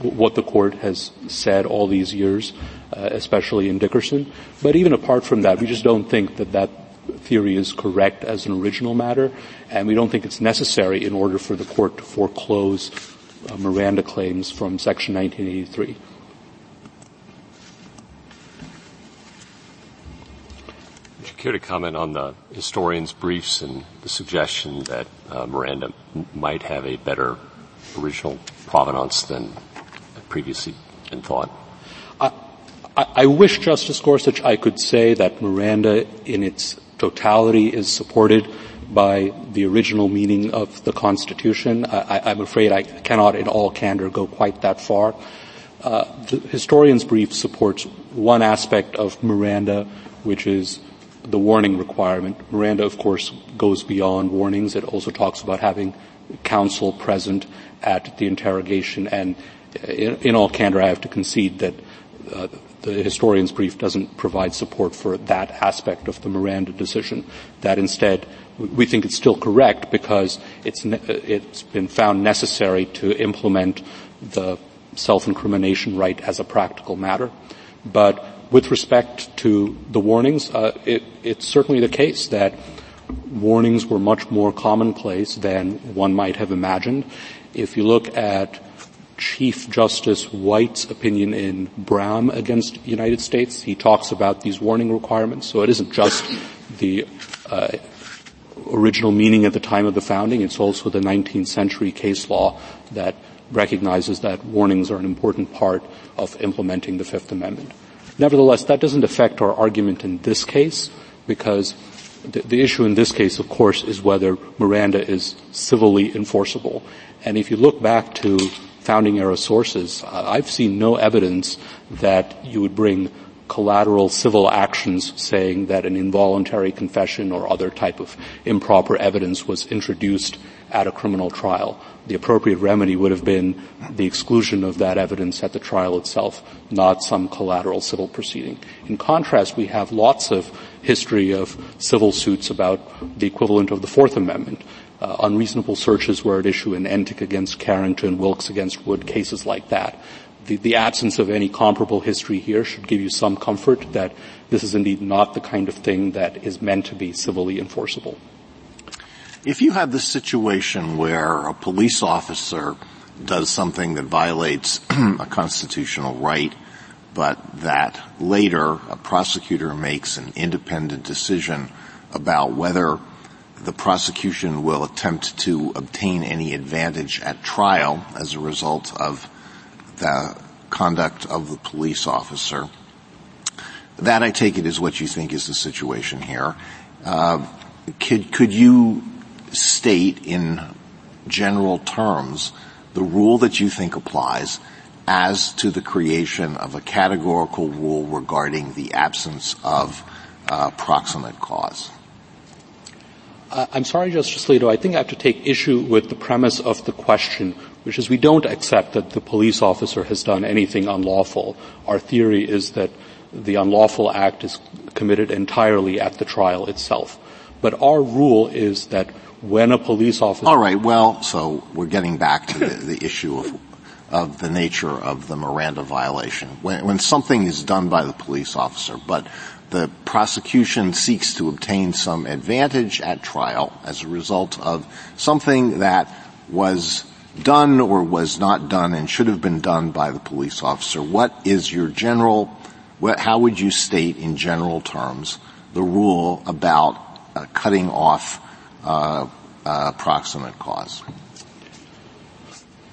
what the Court has said all these years, uh, especially in Dickerson. But even apart from that, we just don't think that that theory is correct as an original matter, and we don't think it's necessary in order for the Court to foreclose uh, Miranda claims from Section nineteen eighty-three. Care to comment on the historians' briefs and the suggestion that uh, Miranda m- might have a better original provenance than previously been thought? I, I, I wish, Justice Gorsuch, I could say that Miranda in its totality is supported by the original meaning of the Constitution. I, I, I'm afraid I cannot in all candor go quite that far. Uh, the historians' brief supports one aspect of Miranda, which is the warning requirement. Miranda, of course, goes beyond warnings. It also talks about having counsel present at the interrogation. And in, in all candor, I have to concede that uh, the historian's brief doesn't provide support for that aspect of the Miranda decision. That instead, we think it's still correct because it's ne- it's been found necessary to implement the self-incrimination right as a practical matter. But with respect to the warnings, uh, it, it's certainly the case that warnings were much more commonplace than one might have imagined. If you look at Chief Justice White's opinion in Brown against United States, he talks about these warning requirements. So it isn't just the uh, original meaning at the time of the founding. It's also the nineteenth century case law that recognizes that warnings are an important part of implementing the Fifth Amendment. Nevertheless, that doesn't affect our argument in this case because the, the issue in this case, of course, is whether Miranda is civilly enforceable. And if you look back to founding-era sources, I've seen no evidence that you would bring collateral civil actions saying that an involuntary confession or other type of improper evidence was introduced at a criminal trial. The appropriate remedy would have been the exclusion of that evidence at the trial itself, not some collateral civil proceeding. In contrast, we have lots of history of civil suits about the equivalent of the Fourth Amendment. Uh, unreasonable searches were at issue in Entick against Carrington, Wilkes against Wood, cases like that. the, the absence of any comparable history here should give you some comfort that this is indeed not the kind of thing that is meant to be civilly enforceable. If you have the situation where a police officer does something that violates a constitutional right, but that later a prosecutor makes an independent decision about whether the prosecution will attempt to obtain any advantage at trial as a result of the conduct of the police officer. That, I take it, is what you think is the situation here. Uh, could, could you state in general terms the rule that you think applies as to the creation of a categorical rule regarding the absence of uh, proximate cause? I'm sorry, Justice Alito, I think I have to take issue with the premise of the question, which is we don't accept that the police officer has done anything unlawful. Our theory is that the unlawful act is committed entirely at the trial itself. But our rule is that when a police officer... All right, well, so we're getting back to the, the issue of of the nature of the Miranda violation. When, when something is done by the police officer, but the prosecution seeks to obtain some advantage at trial as a result of something that was done or was not done and should have been done by the police officer. What is your general, what, how would you state in general terms the rule about uh, cutting off uh, uh, proximate cause?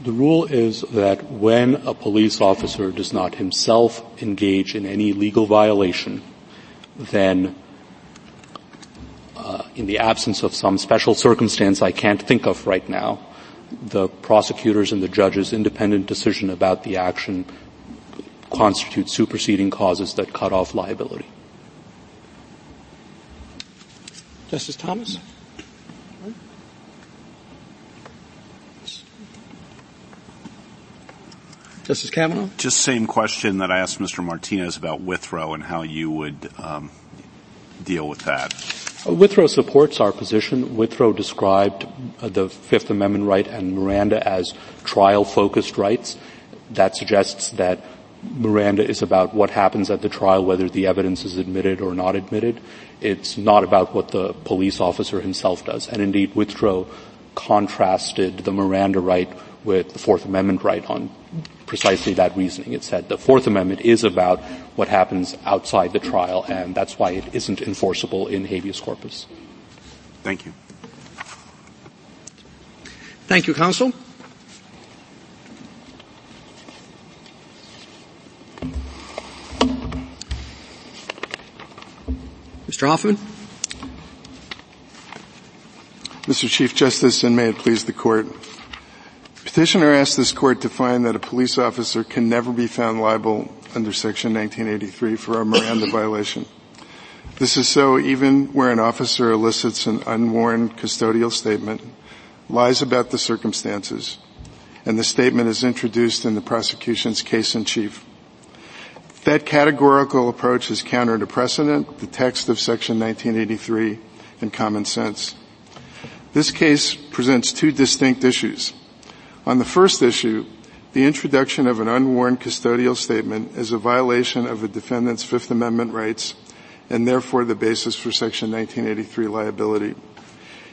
The rule is that when a police officer does not himself engage in any legal violation, then uh, in the absence of some special circumstance I can't think of right now, the prosecutor's and the judge's independent decision about the action constitutes superseding causes that cut off liability. Justice Thomas? Justice Kavanaugh? Just same question that I asked Mister Martinez about Withrow and how you would um, deal with that. Withrow supports our position. Withrow described uh, the Fifth Amendment right and Miranda as trial-focused rights. That suggests that Miranda is about what happens at the trial, whether the evidence is admitted or not admitted. It's not about what the police officer himself does. And indeed, Withrow contrasted the Miranda right with the Fourth Amendment right on precisely that reasoning. It said the Fourth Amendment is about what happens outside the trial, and that's why it isn't enforceable in habeas corpus. Thank you. Thank you, counsel. Mister Hoffman? Mister Chief Justice, and may it please the Court, petitioner asked this Court to find that a police officer can never be found liable under Section nineteen eighty-three for a Miranda violation. This is so even where an officer elicits an unwarned custodial statement, lies about the circumstances, and the statement is introduced in the prosecution's case in chief. That categorical approach is counter to precedent, the text of Section nineteen eighty-three, and common sense. This case presents two distinct issues. On the first issue, the introduction of an unwarned custodial statement is a violation of a defendant's Fifth Amendment rights and therefore the basis for Section nineteen eighty-three liability.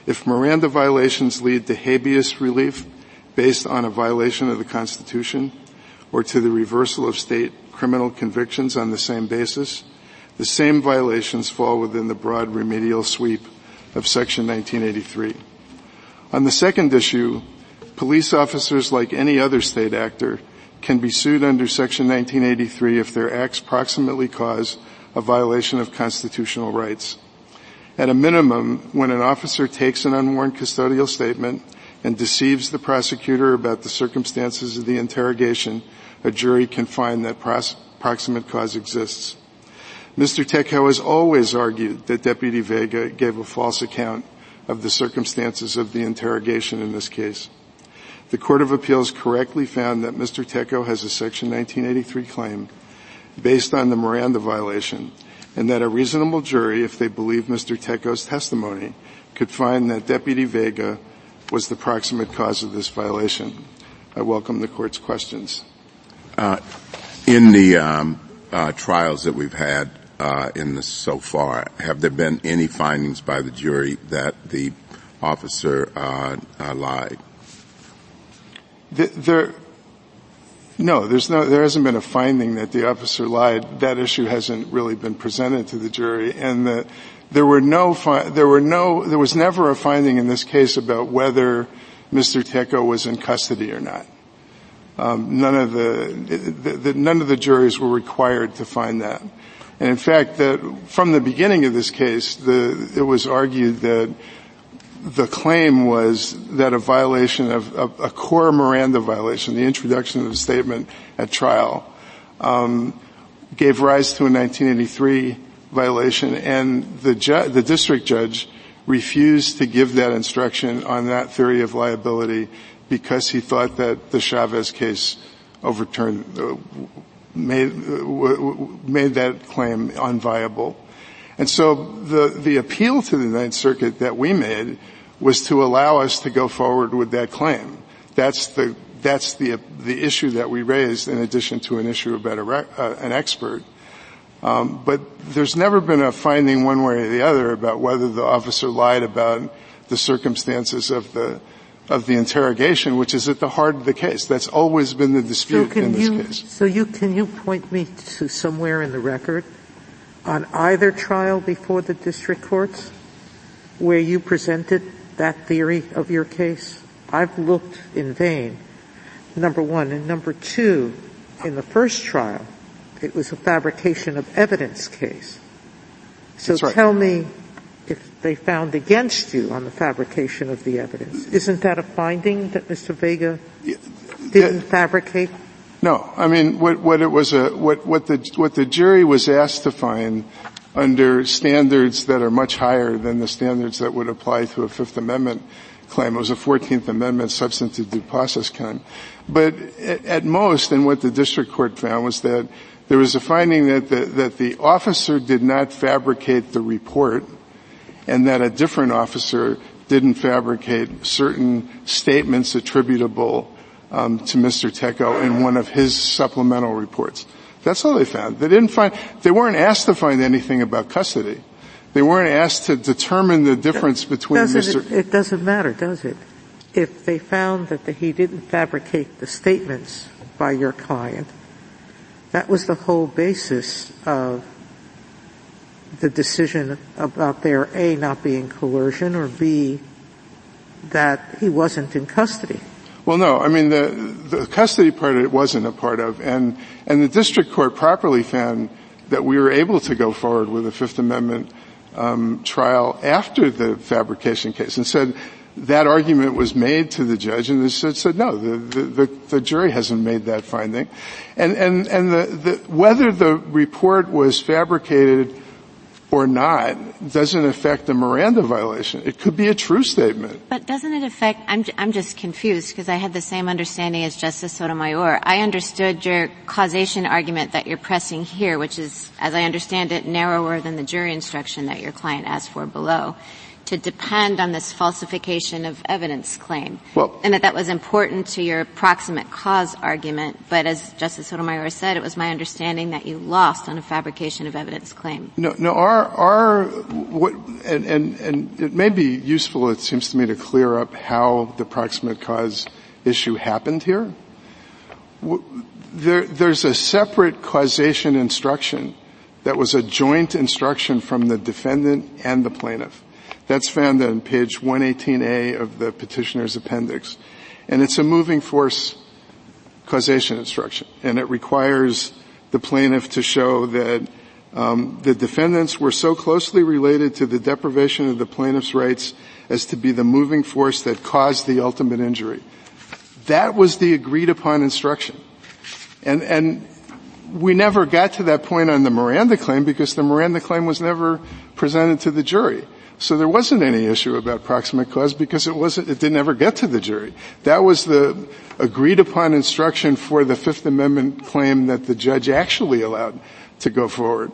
If Miranda violations lead to habeas relief based on a violation of the Constitution or to the reversal of state criminal convictions on the same basis, the same violations fall within the broad remedial sweep of Section nineteen eighty-three. On the second issue, police officers, like any other state actor, can be sued under Section nineteen eighty-three if their acts proximately cause a violation of constitutional rights. At a minimum, when an officer takes an unwarned custodial statement and deceives the prosecutor about the circumstances of the interrogation, a jury can find that pros- proximate cause exists. Mister Tekoh has always argued that Deputy Vega gave a false account of the circumstances of the interrogation in this case. The Court of Appeals correctly found that Mister Tekoh has a Section nineteen eighty-three claim based on the Miranda violation, and that a reasonable jury, if they believe Mister Tekoh's testimony, could find that Deputy Vega was the proximate cause of this violation. I welcome the Court's questions. Uh, in the um, uh, trials that we've had uh, in this so far, have there been any findings by the jury that the officer uh, uh, lied? The, there, no, there's no, there hasn't been a finding that the officer lied. That issue hasn't really been presented to the jury, and the, there were no, fi- there were no, there was never a finding in this case about whether Mister Tekoh was in custody or not. Um, none of the, the, the none of the juries were required to find that, and in fact, that from the beginning of this case, the, it was argued that the claim was that a violation of, of a core Miranda violation, the introduction of the statement at trial, um, gave rise to a nineteen eighty-three violation, and the ju- the district judge refused to give that instruction on that theory of liability, because he thought that the Chavez case overturned, uh, made, uh, w- w- made that claim unviable. And so the, the appeal to the Ninth Circuit that we made was to allow us to go forward with that claim. That's the, that's the, uh, the issue that we raised in addition to an issue about a rec- uh, an expert. Um, but there's never been a finding one way or the other about whether the officer lied about the circumstances of the of the interrogation, which is at the heart of the case. That's always been the dispute so in this you, case. So you, can you point me to somewhere in the record on either trial before the district courts where you presented that theory of your case? I've looked in vain, number one. And number two, in the first trial, it was a fabrication of evidence case. So That's right. Tell me, if they found against you on the fabrication of the evidence, isn't that a finding that Mister Vega didn't that, fabricate? No, I mean what, what it was a what what the what the jury was asked to find under standards that are much higher than the standards that would apply to a Fifth Amendment claim. It was a Fourteenth Amendment substantive due process claim, but at, at most, and what the district court found was that there was a finding that the, that the officer did not fabricate the report, and that a different officer didn't fabricate certain statements attributable um, to Mister Tekoh in one of his supplemental reports. That's all they found. They didn't find. They weren't asked to find anything about custody. They weren't asked to determine the difference between Mister It, it doesn't matter, does it? If they found that the, he didn't fabricate the statements by your client, that was the whole basis of the decision about there, A, not being coercion, or B, that he wasn't in custody. Well, no, I mean, the, the custody part it wasn't a part of, and, and the district court properly found that we were able to go forward with a Fifth Amendment um, trial after the fabrication case, and said that argument was made to the judge, and they said, said no, the, the, the, the jury hasn't made that finding. And, and, and the, the, whether the report was fabricated or not doesn't affect the Miranda violation. It could be a true statement. But doesn't it affect, I'm, I'm just confused because I had the same understanding as Justice Sotomayor. I understood your causation argument that you're pressing here, which is, as I understand it, narrower than the jury instruction that your client asked for below, to depend on this falsification of evidence claim. Well, and that that was important to your proximate cause argument, but as Justice Sotomayor said, it was my understanding that you lost on a fabrication of evidence claim. No, no, our, our, what, and, and, and it may be useful, it seems to me, to clear up how the proximate cause issue happened here. There, there's a separate causation instruction that was a joint instruction from the defendant and the plaintiff. That's found on page one eighteen A of the petitioner's appendix. And it's a moving force causation instruction. And it requires the plaintiff to show that um, the defendants were so closely related to the deprivation of the plaintiff's rights as to be the moving force that caused the ultimate injury. That was the agreed upon instruction. And, and we never got to that point on the Miranda claim because the Miranda claim was never presented to the jury. So there wasn't any issue about proximate cause because it wasn't, it didn't ever get to the jury. That was the agreed upon instruction for the Fifth Amendment claim that the judge actually allowed to go forward.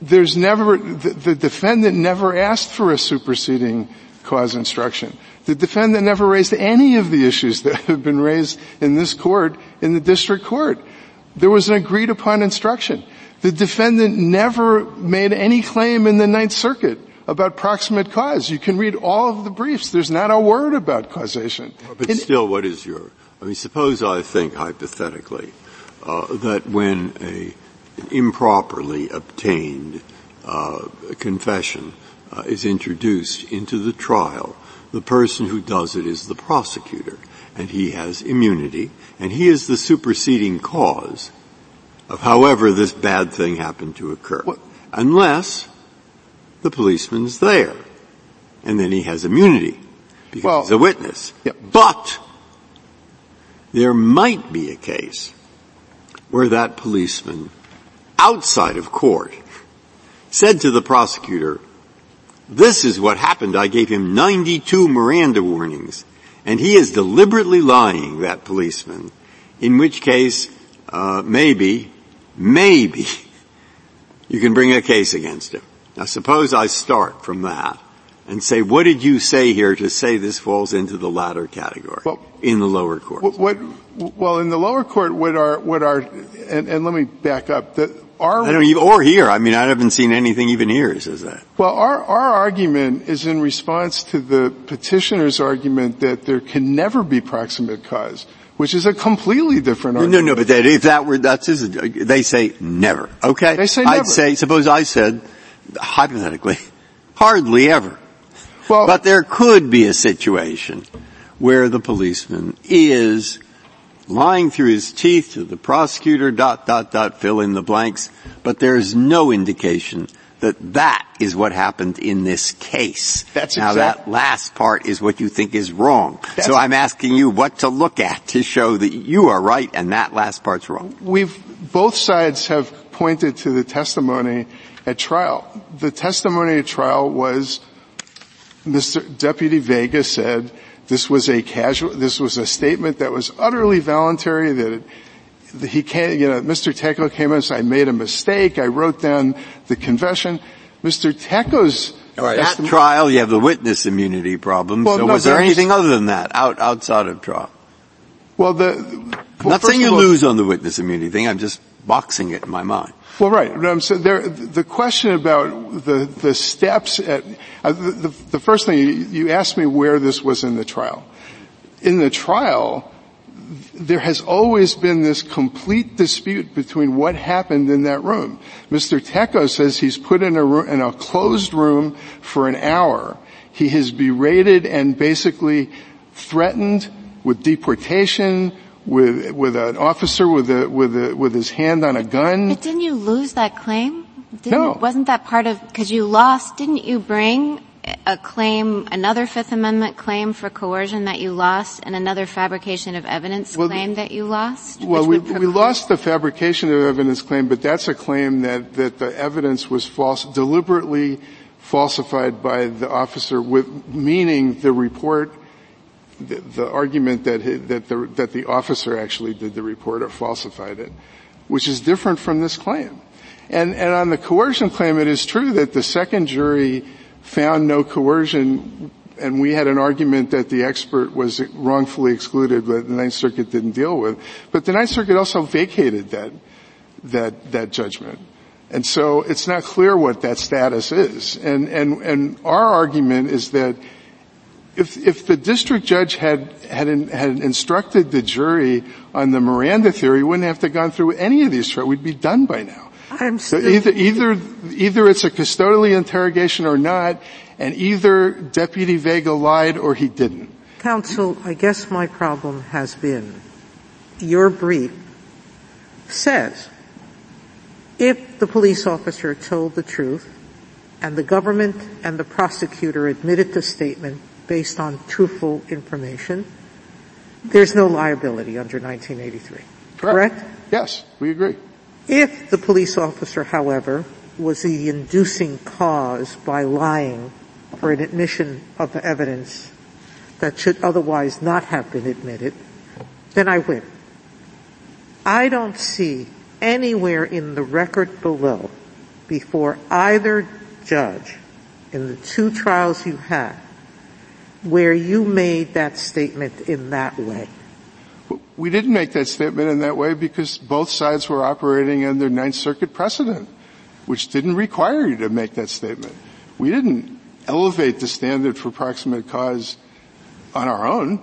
There's never, the, the defendant never asked for a superseding cause instruction. The defendant never raised any of the issues that have been raised in this court, in the district court. There was an agreed upon instruction. The defendant never made any claim in the Ninth Circuit about proximate cause. You can read all of the briefs. There's not a word about causation. But and still, what is your, I mean, suppose I think hypothetically uh, that when a an improperly obtained uh, confession uh, is introduced into the trial, the person who does it is the prosecutor, and he has immunity, and he is the superseding cause of however this bad thing happened to occur. What? Unless the policeman's there, and then he has immunity because well, he's a witness. Yeah. But there might be a case where that policeman, outside of court, said to the prosecutor, this is what happened. I gave him ninety-two Miranda warnings, and he is deliberately lying, that policeman, in which case uh maybe, maybe you can bring a case against him. Now, suppose I start from that and say, what did you say here to say this falls into the latter category well, in the lower court? What, what, well, in the lower court, what are, what are, and, and let me back up. The, our, I don't even, or here. I mean, I haven't seen anything even here says that. Well, our, our argument is in response to the petitioner's argument that there can never be proximate cause, which is a completely different argument. No, no, but that, if that were, that's his, they say never. Okay? They say never. I'd say, suppose I said, hypothetically, hardly ever. Well, but there could be a situation where the policeman is lying through his teeth to the prosecutor, dot, dot, dot, fill in the blanks, but there is no indication that that is what happened in this case. That's now, exact- that last part is what you think is wrong. That's so I'm asking you what to look at to show that you are right and that last part's wrong. We've both sides have pointed to the testimony at trial. The testimony at trial was Mister Deputy Vega said this was a casual, this was a statement that was utterly voluntary, that it, that he can't, you know, Mister Tekoh came in and said, I made a mistake, I wrote down the confession. Mister Tekoh's All right, at trial you have the witness immunity problem, well, so no, was there anything other than that out, outside of trial? Well, the, well, I'm not saying you all, lose on the witness immunity thing, I'm just boxing it in my mind. Well, right. So there, the question about the, the steps at, uh, the, the first thing, you, you asked me where this was in the trial. In the trial, there has always been this complete dispute between what happened in that room. Mister Tekoh says he's put in a room, in a closed room for an hour. He is berated and basically threatened with deportation, with with an officer with a, with a, with his hand on a gun. But didn't you lose that claim? Didn't, no. Wasn't that part of, because you lost, didn't you bring a claim, another Fifth Amendment claim for coercion that you lost and another fabrication of evidence well, claim that you lost? Well, we, we lost the fabrication of evidence claim, but that's a claim that, that the evidence was false, deliberately falsified by the officer, with meaning the report The, the argument that he, that the that the officer actually did the report or falsified it, which is different from this claim. And and on the coercion claim, it is true that the second jury found no coercion, and we had an argument that the expert was wrongfully excluded, but the Ninth Circuit didn't deal with. But the Ninth Circuit also vacated that that that judgment. And so it's not clear what that status is. And and and our argument is that If, if the district judge had, had, in, had instructed the jury on the Miranda theory, we wouldn't have to have gone through any of these trials. We'd be done by now. I'm so either, either, either it's a custodial interrogation or not, and either Deputy Vega lied or he didn't. Counsel, I guess my problem has been your brief says if the police officer told the truth and the government and the prosecutor admitted the statement based on truthful information, there's no liability under nineteen eighty-three. Correct. Correct? Yes, we agree. If the police officer, however, was the inducing cause by lying for an admission of evidence that should otherwise not have been admitted, then I win. I don't see anywhere in the record below before either judge in the two trials you had where you made that statement in that way? We didn't make that statement in that way because both sides were operating under Ninth Circuit precedent, which didn't require you to make that statement. We didn't elevate the standard for proximate cause on our own.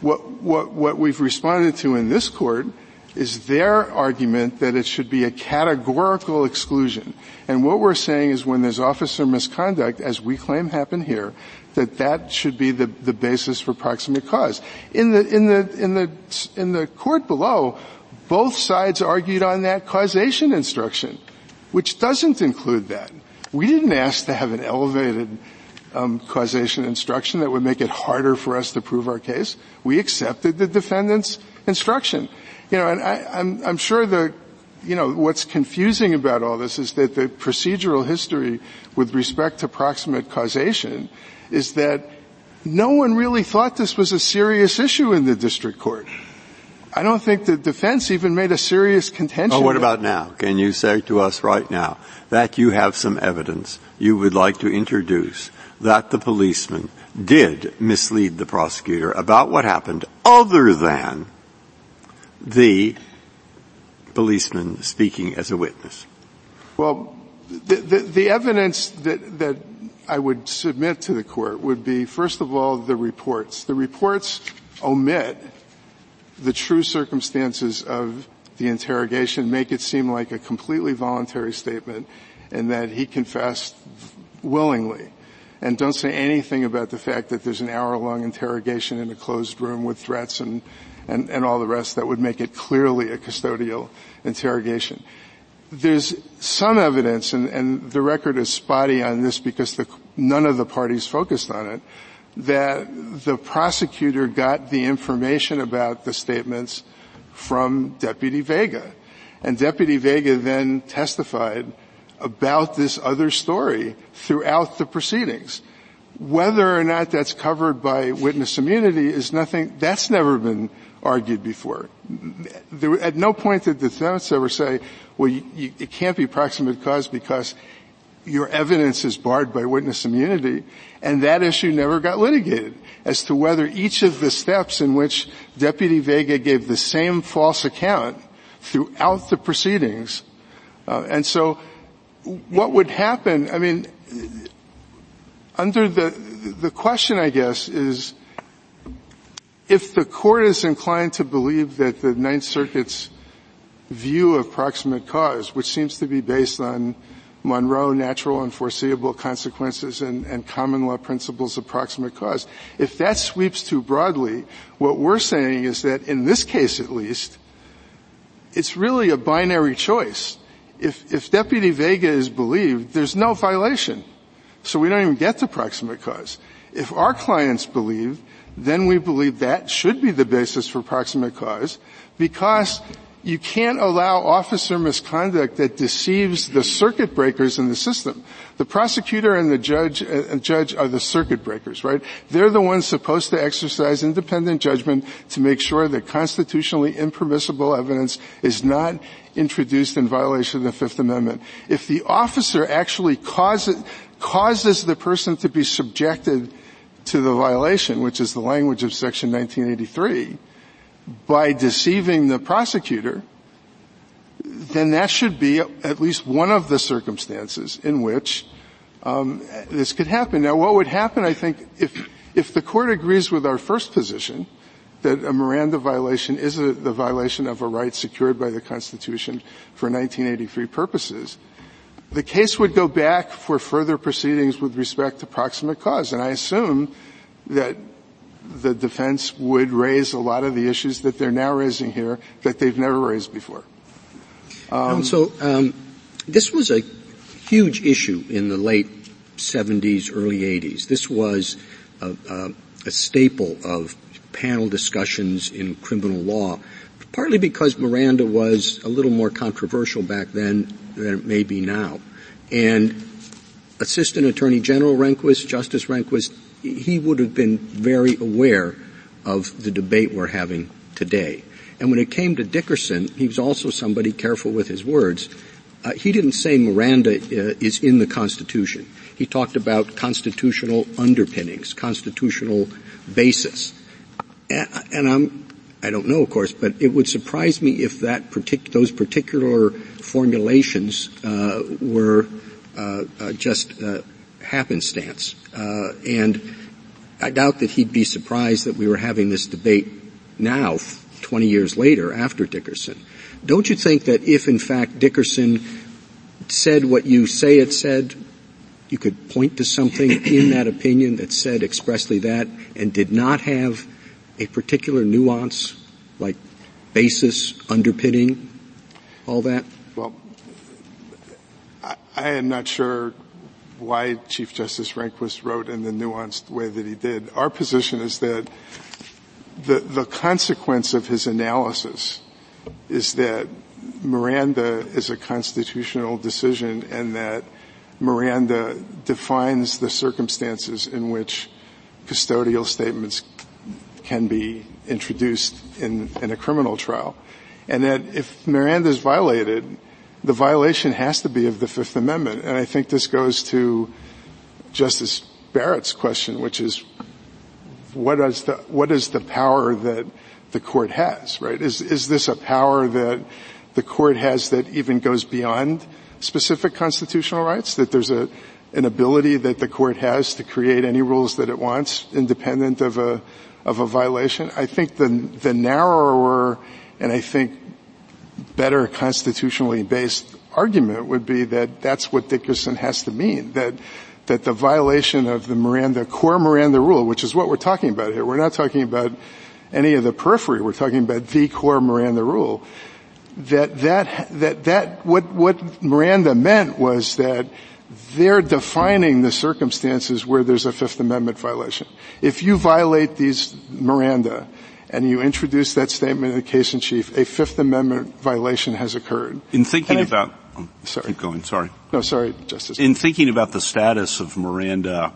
What, what, what we've responded to in this court is their argument that it should be a categorical exclusion. And what we're saying is when there's officer misconduct, as we claim happened here, that that should be the, the basis for proximate cause. In the, in the, in the, in the court below, both sides argued on that causation instruction, which doesn't include that. We didn't ask to have an elevated Um, causation instruction that would make it harder for us to prove our case. We accepted the defendant's instruction. You know, and I, I'm, I'm sure the, you know, what's confusing about all this is that the procedural history with respect to proximate causation is that no one really thought this was a serious issue in the district court. I don't think the defense even made a serious contention. Oh, what about now? Can you say to us right now that you have some evidence you would like to introduce that the policeman did mislead the prosecutor about what happened other than the policeman speaking as a witness? Well, the, the, the evidence that, that I would submit to the court would be, first of all, the reports. The reports omit the true circumstances of the interrogation, make it seem like a completely voluntary statement, and that he confessed willingly. And don't say anything about the fact that there's an hour-long interrogation in a closed room with threats and, and, and all the rest that would make it clearly a custodial interrogation. There's some evidence, and, and the record is spotty on this because the, none of the parties focused on it, that the prosecutor got the information about the statements from Deputy Vega. And Deputy Vega then testified about this other story throughout the proceedings. Whether or not that's covered by witness immunity is nothing, that's never been argued before. There, at no point did the defense ever say, well, you, you, it can't be proximate cause because your evidence is barred by witness immunity, and that issue never got litigated as to whether each of the steps in which Deputy Vega gave the same false account throughout the proceedings. Uh, and so what would happen, I mean, under the, the question, I guess, is if the court is inclined to believe that the Ninth Circuit's view of proximate cause, which seems to be based on Monroe, natural and foreseeable consequences, and, and common law principles of proximate cause, if that sweeps too broadly, what we're saying is that in this case at least, it's really a binary choice. If, if Deputy Vega is believed, there's no violation. So we don't even get to proximate cause. If our clients believe, then we believe that should be the basis for proximate cause because you can't allow officer misconduct that deceives the circuit breakers in the system. The prosecutor and the judge, uh, judge are the circuit breakers, right? They're the ones supposed to exercise independent judgment to make sure that constitutionally impermissible evidence is not introduced in violation of the Fifth Amendment. If the officer actually causes, causes the person to be subjected to the violation, which is the language of Section nineteen eighty-three, by deceiving the prosecutor, then that should be at least one of the circumstances in which um, this could happen. Now, what would happen, I think, if if the court agrees with our first position, that a Miranda violation is a, the violation of a right secured by the Constitution for nineteen eighty-three purposes, the case would go back for further proceedings with respect to proximate cause. And I assume that the defense would raise a lot of the issues that they're now raising here that they've never raised before. Um, Counsel, um, this was a huge issue in the late seventies, early eighties. This was a, a, a staple of panel discussions in criminal law, partly because Miranda was a little more controversial back then than it may be now. And Assistant Attorney General Rehnquist, Justice Rehnquist, he would have been very aware of the debate we're having today. And when it came to Dickerson, he was also somebody careful with his words. Uh, he didn't say Miranda uh, is in the Constitution. He talked about constitutional underpinnings, constitutional basis. And I'm, I don't know, of course, but it would surprise me if that partic- those particular formulations uh, were uh, uh, just uh, happenstance. Uh, and I doubt that he'd be surprised that we were having this debate now, twenty years later, after Dickerson. Don't you think that if, in fact, Dickerson said what you say it said, you could point to something in that opinion that said expressly that and did not have a particular nuance, like basis, underpinning, all that? Well, I, I am not sure why Chief Justice Rehnquist wrote in the nuanced way that he did. Our position is that the, the consequence of his analysis is that Miranda is a constitutional decision and that Miranda defines the circumstances in which custodial statements can be introduced in, in a criminal trial. And that if Miranda is violated, the violation has to be of the Fifth Amendment. And I think this goes to Justice Barrett's question, which is what is the, what is the power that the court has, right? Is, is this a power that the court has that even goes beyond specific constitutional rights, that there's a, an ability that the court has to create any rules that it wants independent of a of a violation? I think the the narrower and I think better constitutionally based argument would be that that's what Dickerson has to mean, that that the violation of the Miranda, core Miranda rule, which is what we're talking about here. We're not talking about any of the periphery. We're talking about the core Miranda rule. That that that that what what Miranda meant was that they're defining the circumstances where there's a Fifth Amendment violation. If you violate these Miranda and you introduce that statement in the case in chief, a Fifth Amendment violation has occurred. In thinking I, about, oh, sorry, keep going. Sorry, no, sorry, Justice. In thinking about the status of Miranda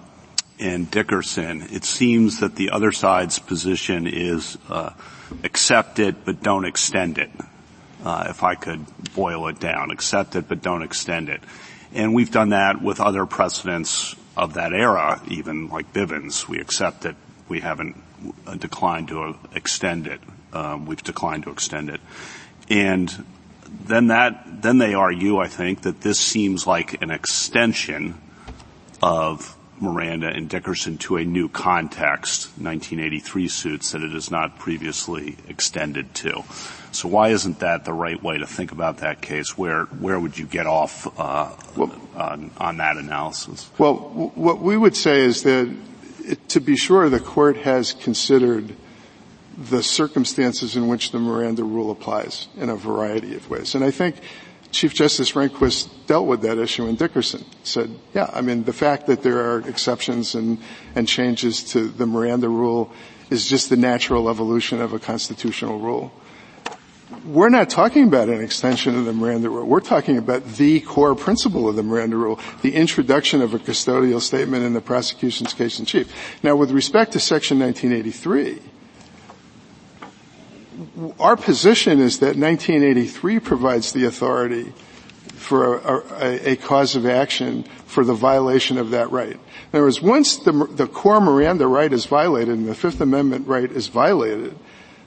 and Dickerson, it seems that the other side's position is uh, accept it but don't extend it. Uh, if I could boil it down, accept it but don't extend it. And we've done that with other precedents of that era, even like Bivens. We accept it. We haven't declined to extend it. Um, we've declined to extend it. And then that, then they argue, I think, that this seems like an extension of Miranda and Dickerson to a new context, nineteen eighty-three suits, that it is not previously extended to. So why isn't that the right way to think about that case? Where where would you get off uh, well, on, on that analysis? Well, w- what we would say is that, it, to be sure, the court has considered the circumstances in which the Miranda rule applies in a variety of ways. And I think Chief Justice Rehnquist dealt with that issue in Dickerson, said, yeah, I mean, the fact that there are exceptions and, and changes to the Miranda rule is just the natural evolution of a constitutional rule. We're not talking about an extension of the Miranda rule. We're talking about the core principle of the Miranda rule, the introduction of a custodial statement in the prosecution's case in chief. Now, with respect to Section nineteen eighty-three, our position is that nineteen eighty-three provides the authority for a, a, a cause of action for the violation of that right. In other words, once the, the core Miranda right is violated and the Fifth Amendment right is violated,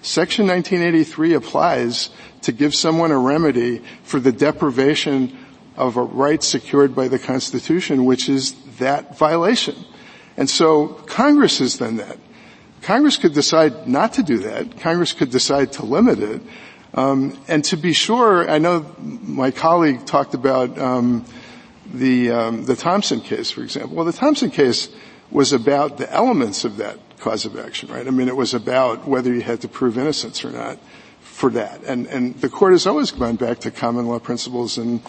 Section nineteen eighty-three applies to give someone a remedy for the deprivation of a right secured by the Constitution, which is that violation. And so Congress has done that. Congress could decide not to do that. Congress could decide to limit it. Um, and to be sure, I know my colleague talked about um, the um, the Thompson case, for example. Well, the Thompson case was about the elements of that cause of action, right? I mean, it was about whether you had to prove innocence or not for that. And and the court has always gone back to common law principles and,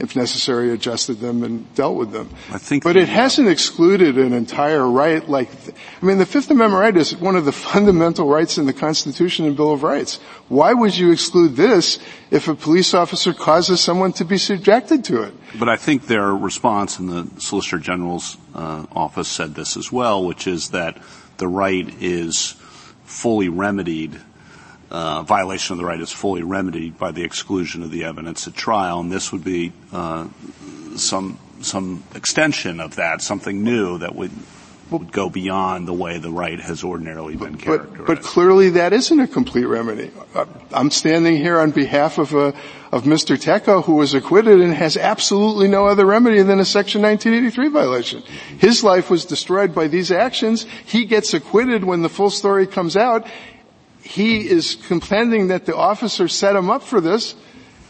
if necessary, adjusted them and dealt with them. I think but it know. hasn't excluded an entire right like th- – I mean, the Fifth Amendment right is one of the fundamental rights in the Constitution and Bill of Rights. Why would you exclude this if a police officer causes someone to be subjected to it? But I think their response in the Solicitor General's uh, office said this as well, which is that the right is fully remedied Uh, violation of the right is fully remedied by the exclusion of the evidence at trial, and this would be uh, some some extension of that, something new that would would go beyond the way the right has ordinarily been characterized. But, but clearly that isn't a complete remedy. I'm standing here on behalf of a, of Mister Tekoh, who was acquitted and has absolutely no other remedy than a Section nineteen eighty-three violation. His life was destroyed by these actions. He gets acquitted when the full story comes out. He is contending that the officer set him up for this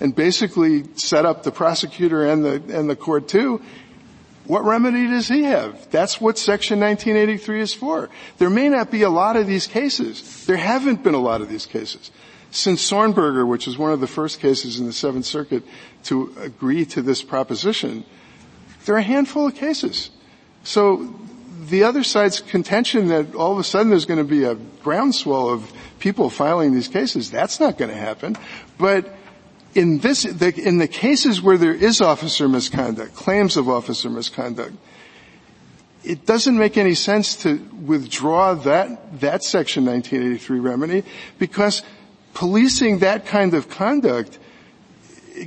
and basically set up the prosecutor and the, and the court too. What remedy does he have? That's what Section nineteen eighty-three is for. There may not be a lot of these cases. There haven't been a lot of these cases. Since Sornberger, which is one of the first cases in the Seventh Circuit to agree to this proposition, there are a handful of cases. So the other side's contention that all of a sudden there's going to be a groundswell of people filing these cases, that's not going to happen. But In this, the, in the cases where there is officer misconduct, claims of officer misconduct, it doesn't make any sense to withdraw that, that Section nineteen eighty-three remedy, because policing that kind of conduct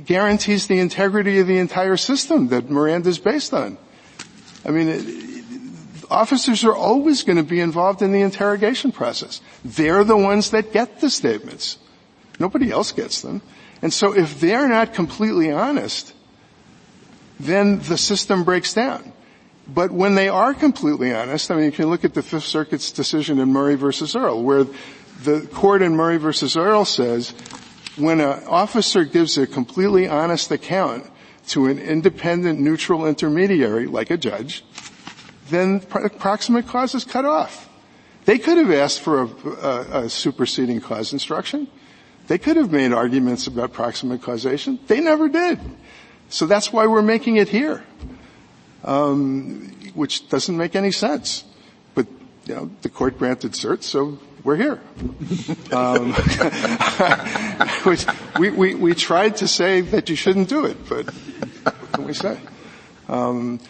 guarantees the integrity of the entire system that Miranda is based on. I mean, it, officers are always going to be involved in the interrogation process. They're the ones that get the statements. Nobody else gets them. And so if they're not completely honest, then the system breaks down. But when they are completely honest, I mean, you can look at the Fifth Circuit's decision in Murray versus Earl, where the court in Murray versus Earl says when an officer gives a completely honest account to an independent, neutral intermediary, like a judge, then proximate cause is cut off. They could have asked for a, a, a superseding cause instruction. They could have made arguments about proximate causation. They never did. So that's why we're making it here, um, which doesn't make any sense. But, you know, the court granted cert, so we're here. Um, which we, we, we tried to say that you shouldn't do it, but what can we say? Um,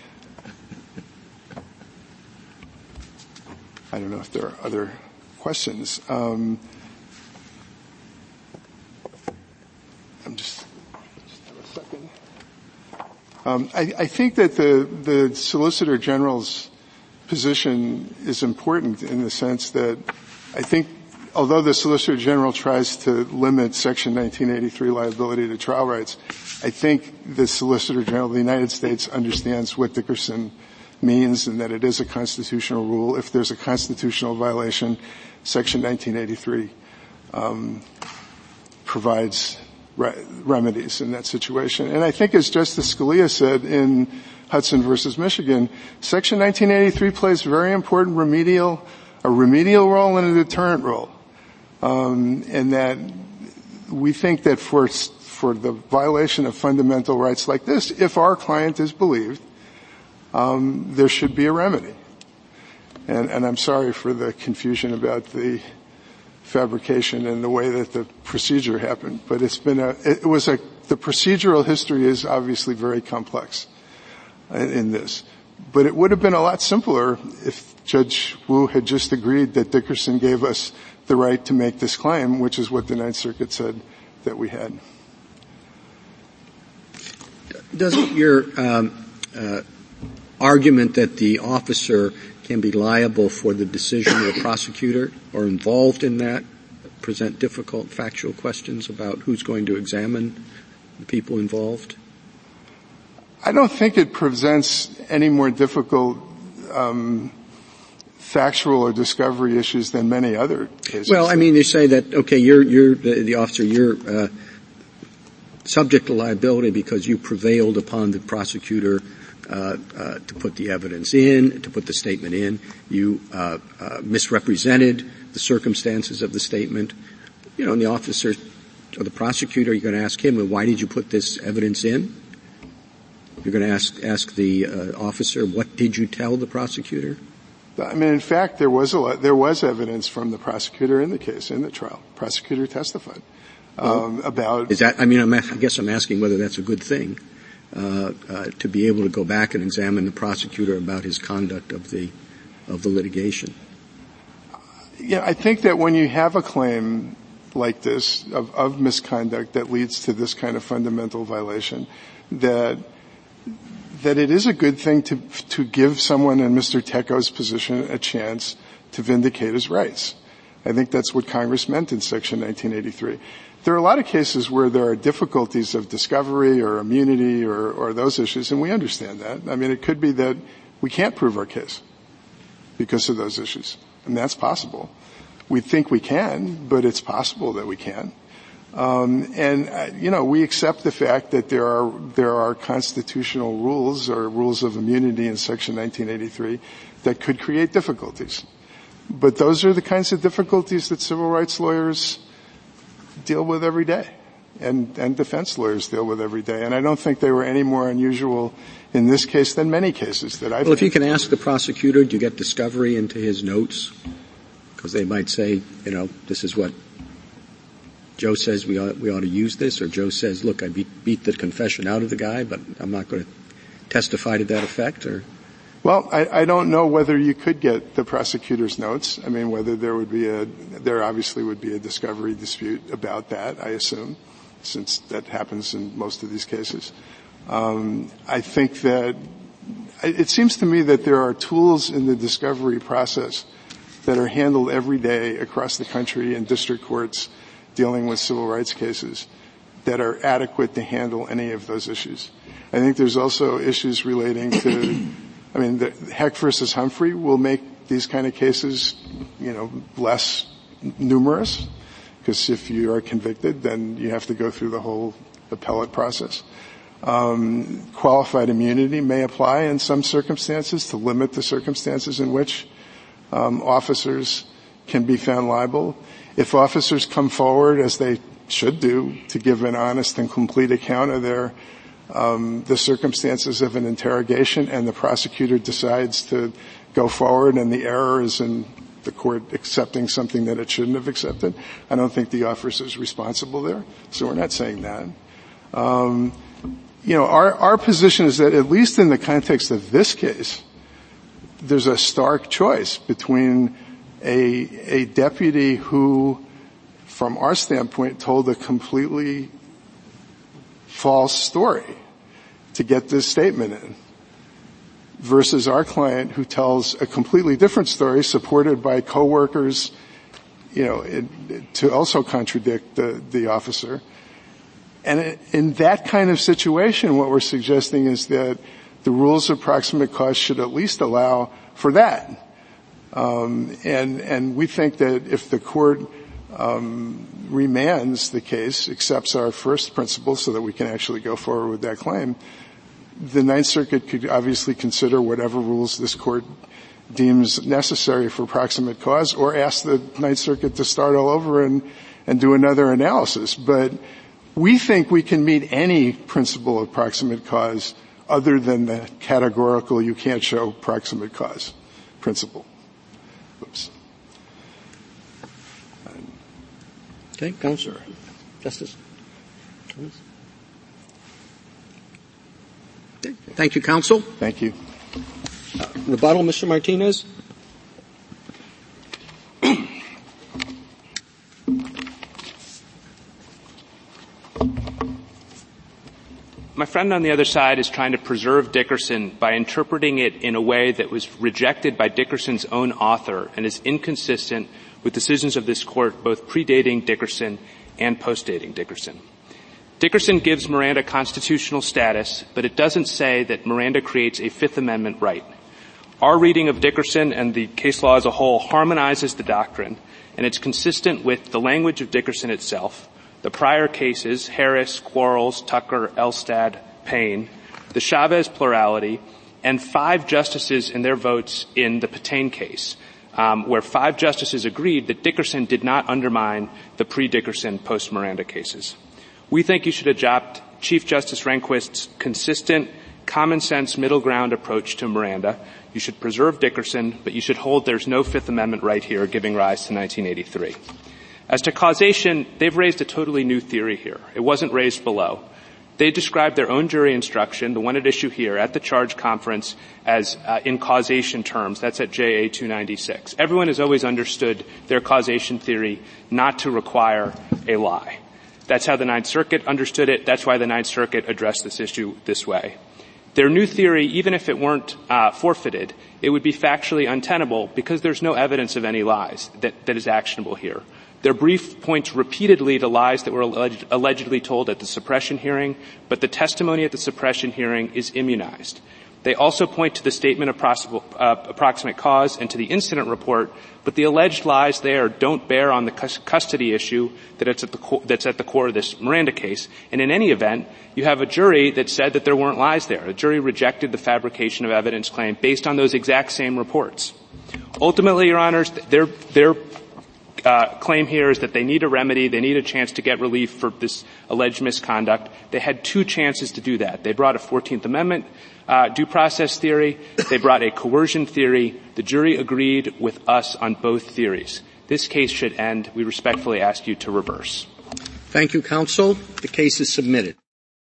I don't know if there are other questions. Um, I'm just, just have a second. Um, I, I think that the, the Solicitor General's position is important in the sense that I think, although the Solicitor General tries to limit Section nineteen eighty-three liability to trial rights, I think the Solicitor General of the United States understands what Dickerson means and that it is a constitutional rule. If there's a constitutional violation, Section nineteen eighty-three um, provides remedies in that situation. And I think, as Justice Scalia said in Hudson versus Michigan, Section nineteen eighty-three plays very important remedial, a remedial role and a deterrent role. Um, and that we think that for, for the violation of fundamental rights like this, if our client is believed, um, there should be a remedy. And, and I'm sorry for the confusion about the fabrication and the way that the procedure happened, but it's been a, it was a, the procedural history is obviously very complex in, in this, but it would have been a lot simpler if Judge Wu had just agreed that Dickerson gave us the right to make this claim, which is what the Ninth Circuit said that we had. Doesn't your um, uh, argument that the officer can be liable for the decision of the prosecutor or involved in that, present difficult factual questions about who's going to examine the people involved? I don't think it presents any more difficult um, factual or discovery issues than many other cases. Well, I mean, you say that, okay, you're, you're the, the officer, you're uh, subject to liability because you prevailed upon the prosecutor Uh, uh, to put the evidence in, to put the statement in. You uh, uh, misrepresented the circumstances of the statement. You know, and the officer or the prosecutor, you're going to ask him, well, why did you put this evidence in? You're going to ask ask the uh, officer, what did you tell the prosecutor? I mean, in fact, there was a lot, there was evidence from the prosecutor in the case, in the trial. Prosecutor testified um, well, about. Is that? I mean, I'm, I guess I'm asking whether that's a good thing. Uh, uh, to be able to go back and examine the prosecutor about his conduct of the of the litigation. Yeah, I think that when you have a claim like this of, of misconduct that leads to this kind of fundamental violation, that that it is a good thing to to give someone in Mister Tekoh's position a chance to vindicate his rights. I think that's what Congress meant in Section nineteen eighty-three. There are a lot of cases where there are difficulties of discovery or immunity or, or those issues, and we understand that. I mean, it could be that we can't prove our case because of those issues, and that's possible. We think we can, but it's possible that we can. Um, and, uh, you know, we accept the fact that there are there are constitutional rules or rules of immunity in Section nineteen eighty-three that could create difficulties. But those are the kinds of difficulties that civil rights lawyers deal with every day and, and defense lawyers deal with every day. And I don't think they were any more unusual in this case than many cases that I've Well, if you can ask the prosecutor, do you get discovery into his notes? Because they might say, you know, this is what Joe says we ought, we ought to use this, or Joe says, look, I beat, beat the confession out of the guy, but I'm not going to testify to that effect, or? Well, I, I don't know whether you could get the prosecutor's notes. I mean, whether there would be a, there obviously would be a discovery dispute about that, I assume, since that happens in most of these cases. Um, I think that, it seems to me that there are tools in the discovery process that are handled every day across the country in district courts dealing with civil rights cases that are adequate to handle any of those issues. I think there's also issues relating to, I mean, the Heck versus Humphrey will make these kind of cases, you know, less numerous, because if you are convicted, then you have to go through the whole appellate process. Um, qualified immunity may apply in some circumstances to limit the circumstances in which um, officers can be found liable. If officers come forward, as they should do, to give an honest and complete account of their, um, the circumstances of an interrogation, and the prosecutor decides to go forward and the error is in the court accepting something that it shouldn't have accepted, I don't think the officer is responsible there. So we're not saying that. Um, you know, our, our position is that, at least in the context of this case, there's a stark choice between A, a deputy who, from our standpoint, told a completely false story to get this statement in, versus our client who tells a completely different story supported by coworkers, you know, it, it, to also contradict the, the officer. And it, in that kind of situation, what we're suggesting is that the rules of proximate cause should at least allow for that. Um, and, and we think that if the court um, remands the case, accepts our first principle so that we can actually go forward with that claim, the Ninth Circuit could obviously consider whatever rules this court deems necessary for proximate cause, or ask the Ninth Circuit to start all over and, and do another analysis. But we think we can meet any principle of proximate cause other than the categorical you can't show proximate cause principle. Oops. Okay, Counselor. Justice. Okay. Thank you, Counsel. Thank you. Uh, rebuttal, Mister Martinez. My friend on the other side is trying to preserve Dickerson by interpreting it in a way that was rejected by Dickerson's own author and is inconsistent with decisions of this court both predating Dickerson and postdating Dickerson. Dickerson gives Miranda constitutional status, but it doesn't say that Miranda creates a Fifth Amendment right. Our reading of Dickerson and the case law as a whole harmonizes the doctrine, and it's consistent with the language of Dickerson itself, the prior cases, Harris, Quarles, Tucker, Elstad, Payne, the Chavez plurality, and five justices in their votes in the Patane case, um, where five justices agreed that Dickerson did not undermine the pre-Dickerson, post-Miranda cases. We think you should adopt Chief Justice Rehnquist's consistent, common-sense, middle-ground approach to Miranda. You should preserve Dickerson, but you should hold there's no Fifth Amendment right here giving rise to nineteen eighty-three. As to causation, they've raised a totally new theory here. It wasn't raised below. They described their own jury instruction, the one at issue here, at the charge conference as uh, in causation terms. That's at J A two ninety-six. Everyone has always understood their causation theory not to require a lie. That's how the Ninth Circuit understood it. That's why the Ninth Circuit addressed this issue this way. Their new theory, even if it weren't uh, forfeited, it would be factually untenable because there's no evidence of any lies that, that is actionable here. Their brief points repeatedly to lies that were alleged, allegedly told at the suppression hearing, but the testimony at the suppression hearing is immunized. They also point to the statement of possible, uh, approximate cause and to the incident report, but the alleged lies there don't bear on the cus- custody issue that it's at the co- that's at the core of this Miranda case. And in any event, you have a jury that said that there weren't lies there. The jury rejected the fabrication of evidence claim based on those exact same reports. Ultimately, Your Honors, their their uh, claim here is that they need a remedy. They need a chance to get relief for this alleged misconduct. They had two chances to do that. They brought a Fourteenth Amendment Uh, due process theory. They brought a coercion theory. The jury agreed with us on both theories. This case should end. We respectfully ask you to reverse. Thank you, counsel. The case is submitted.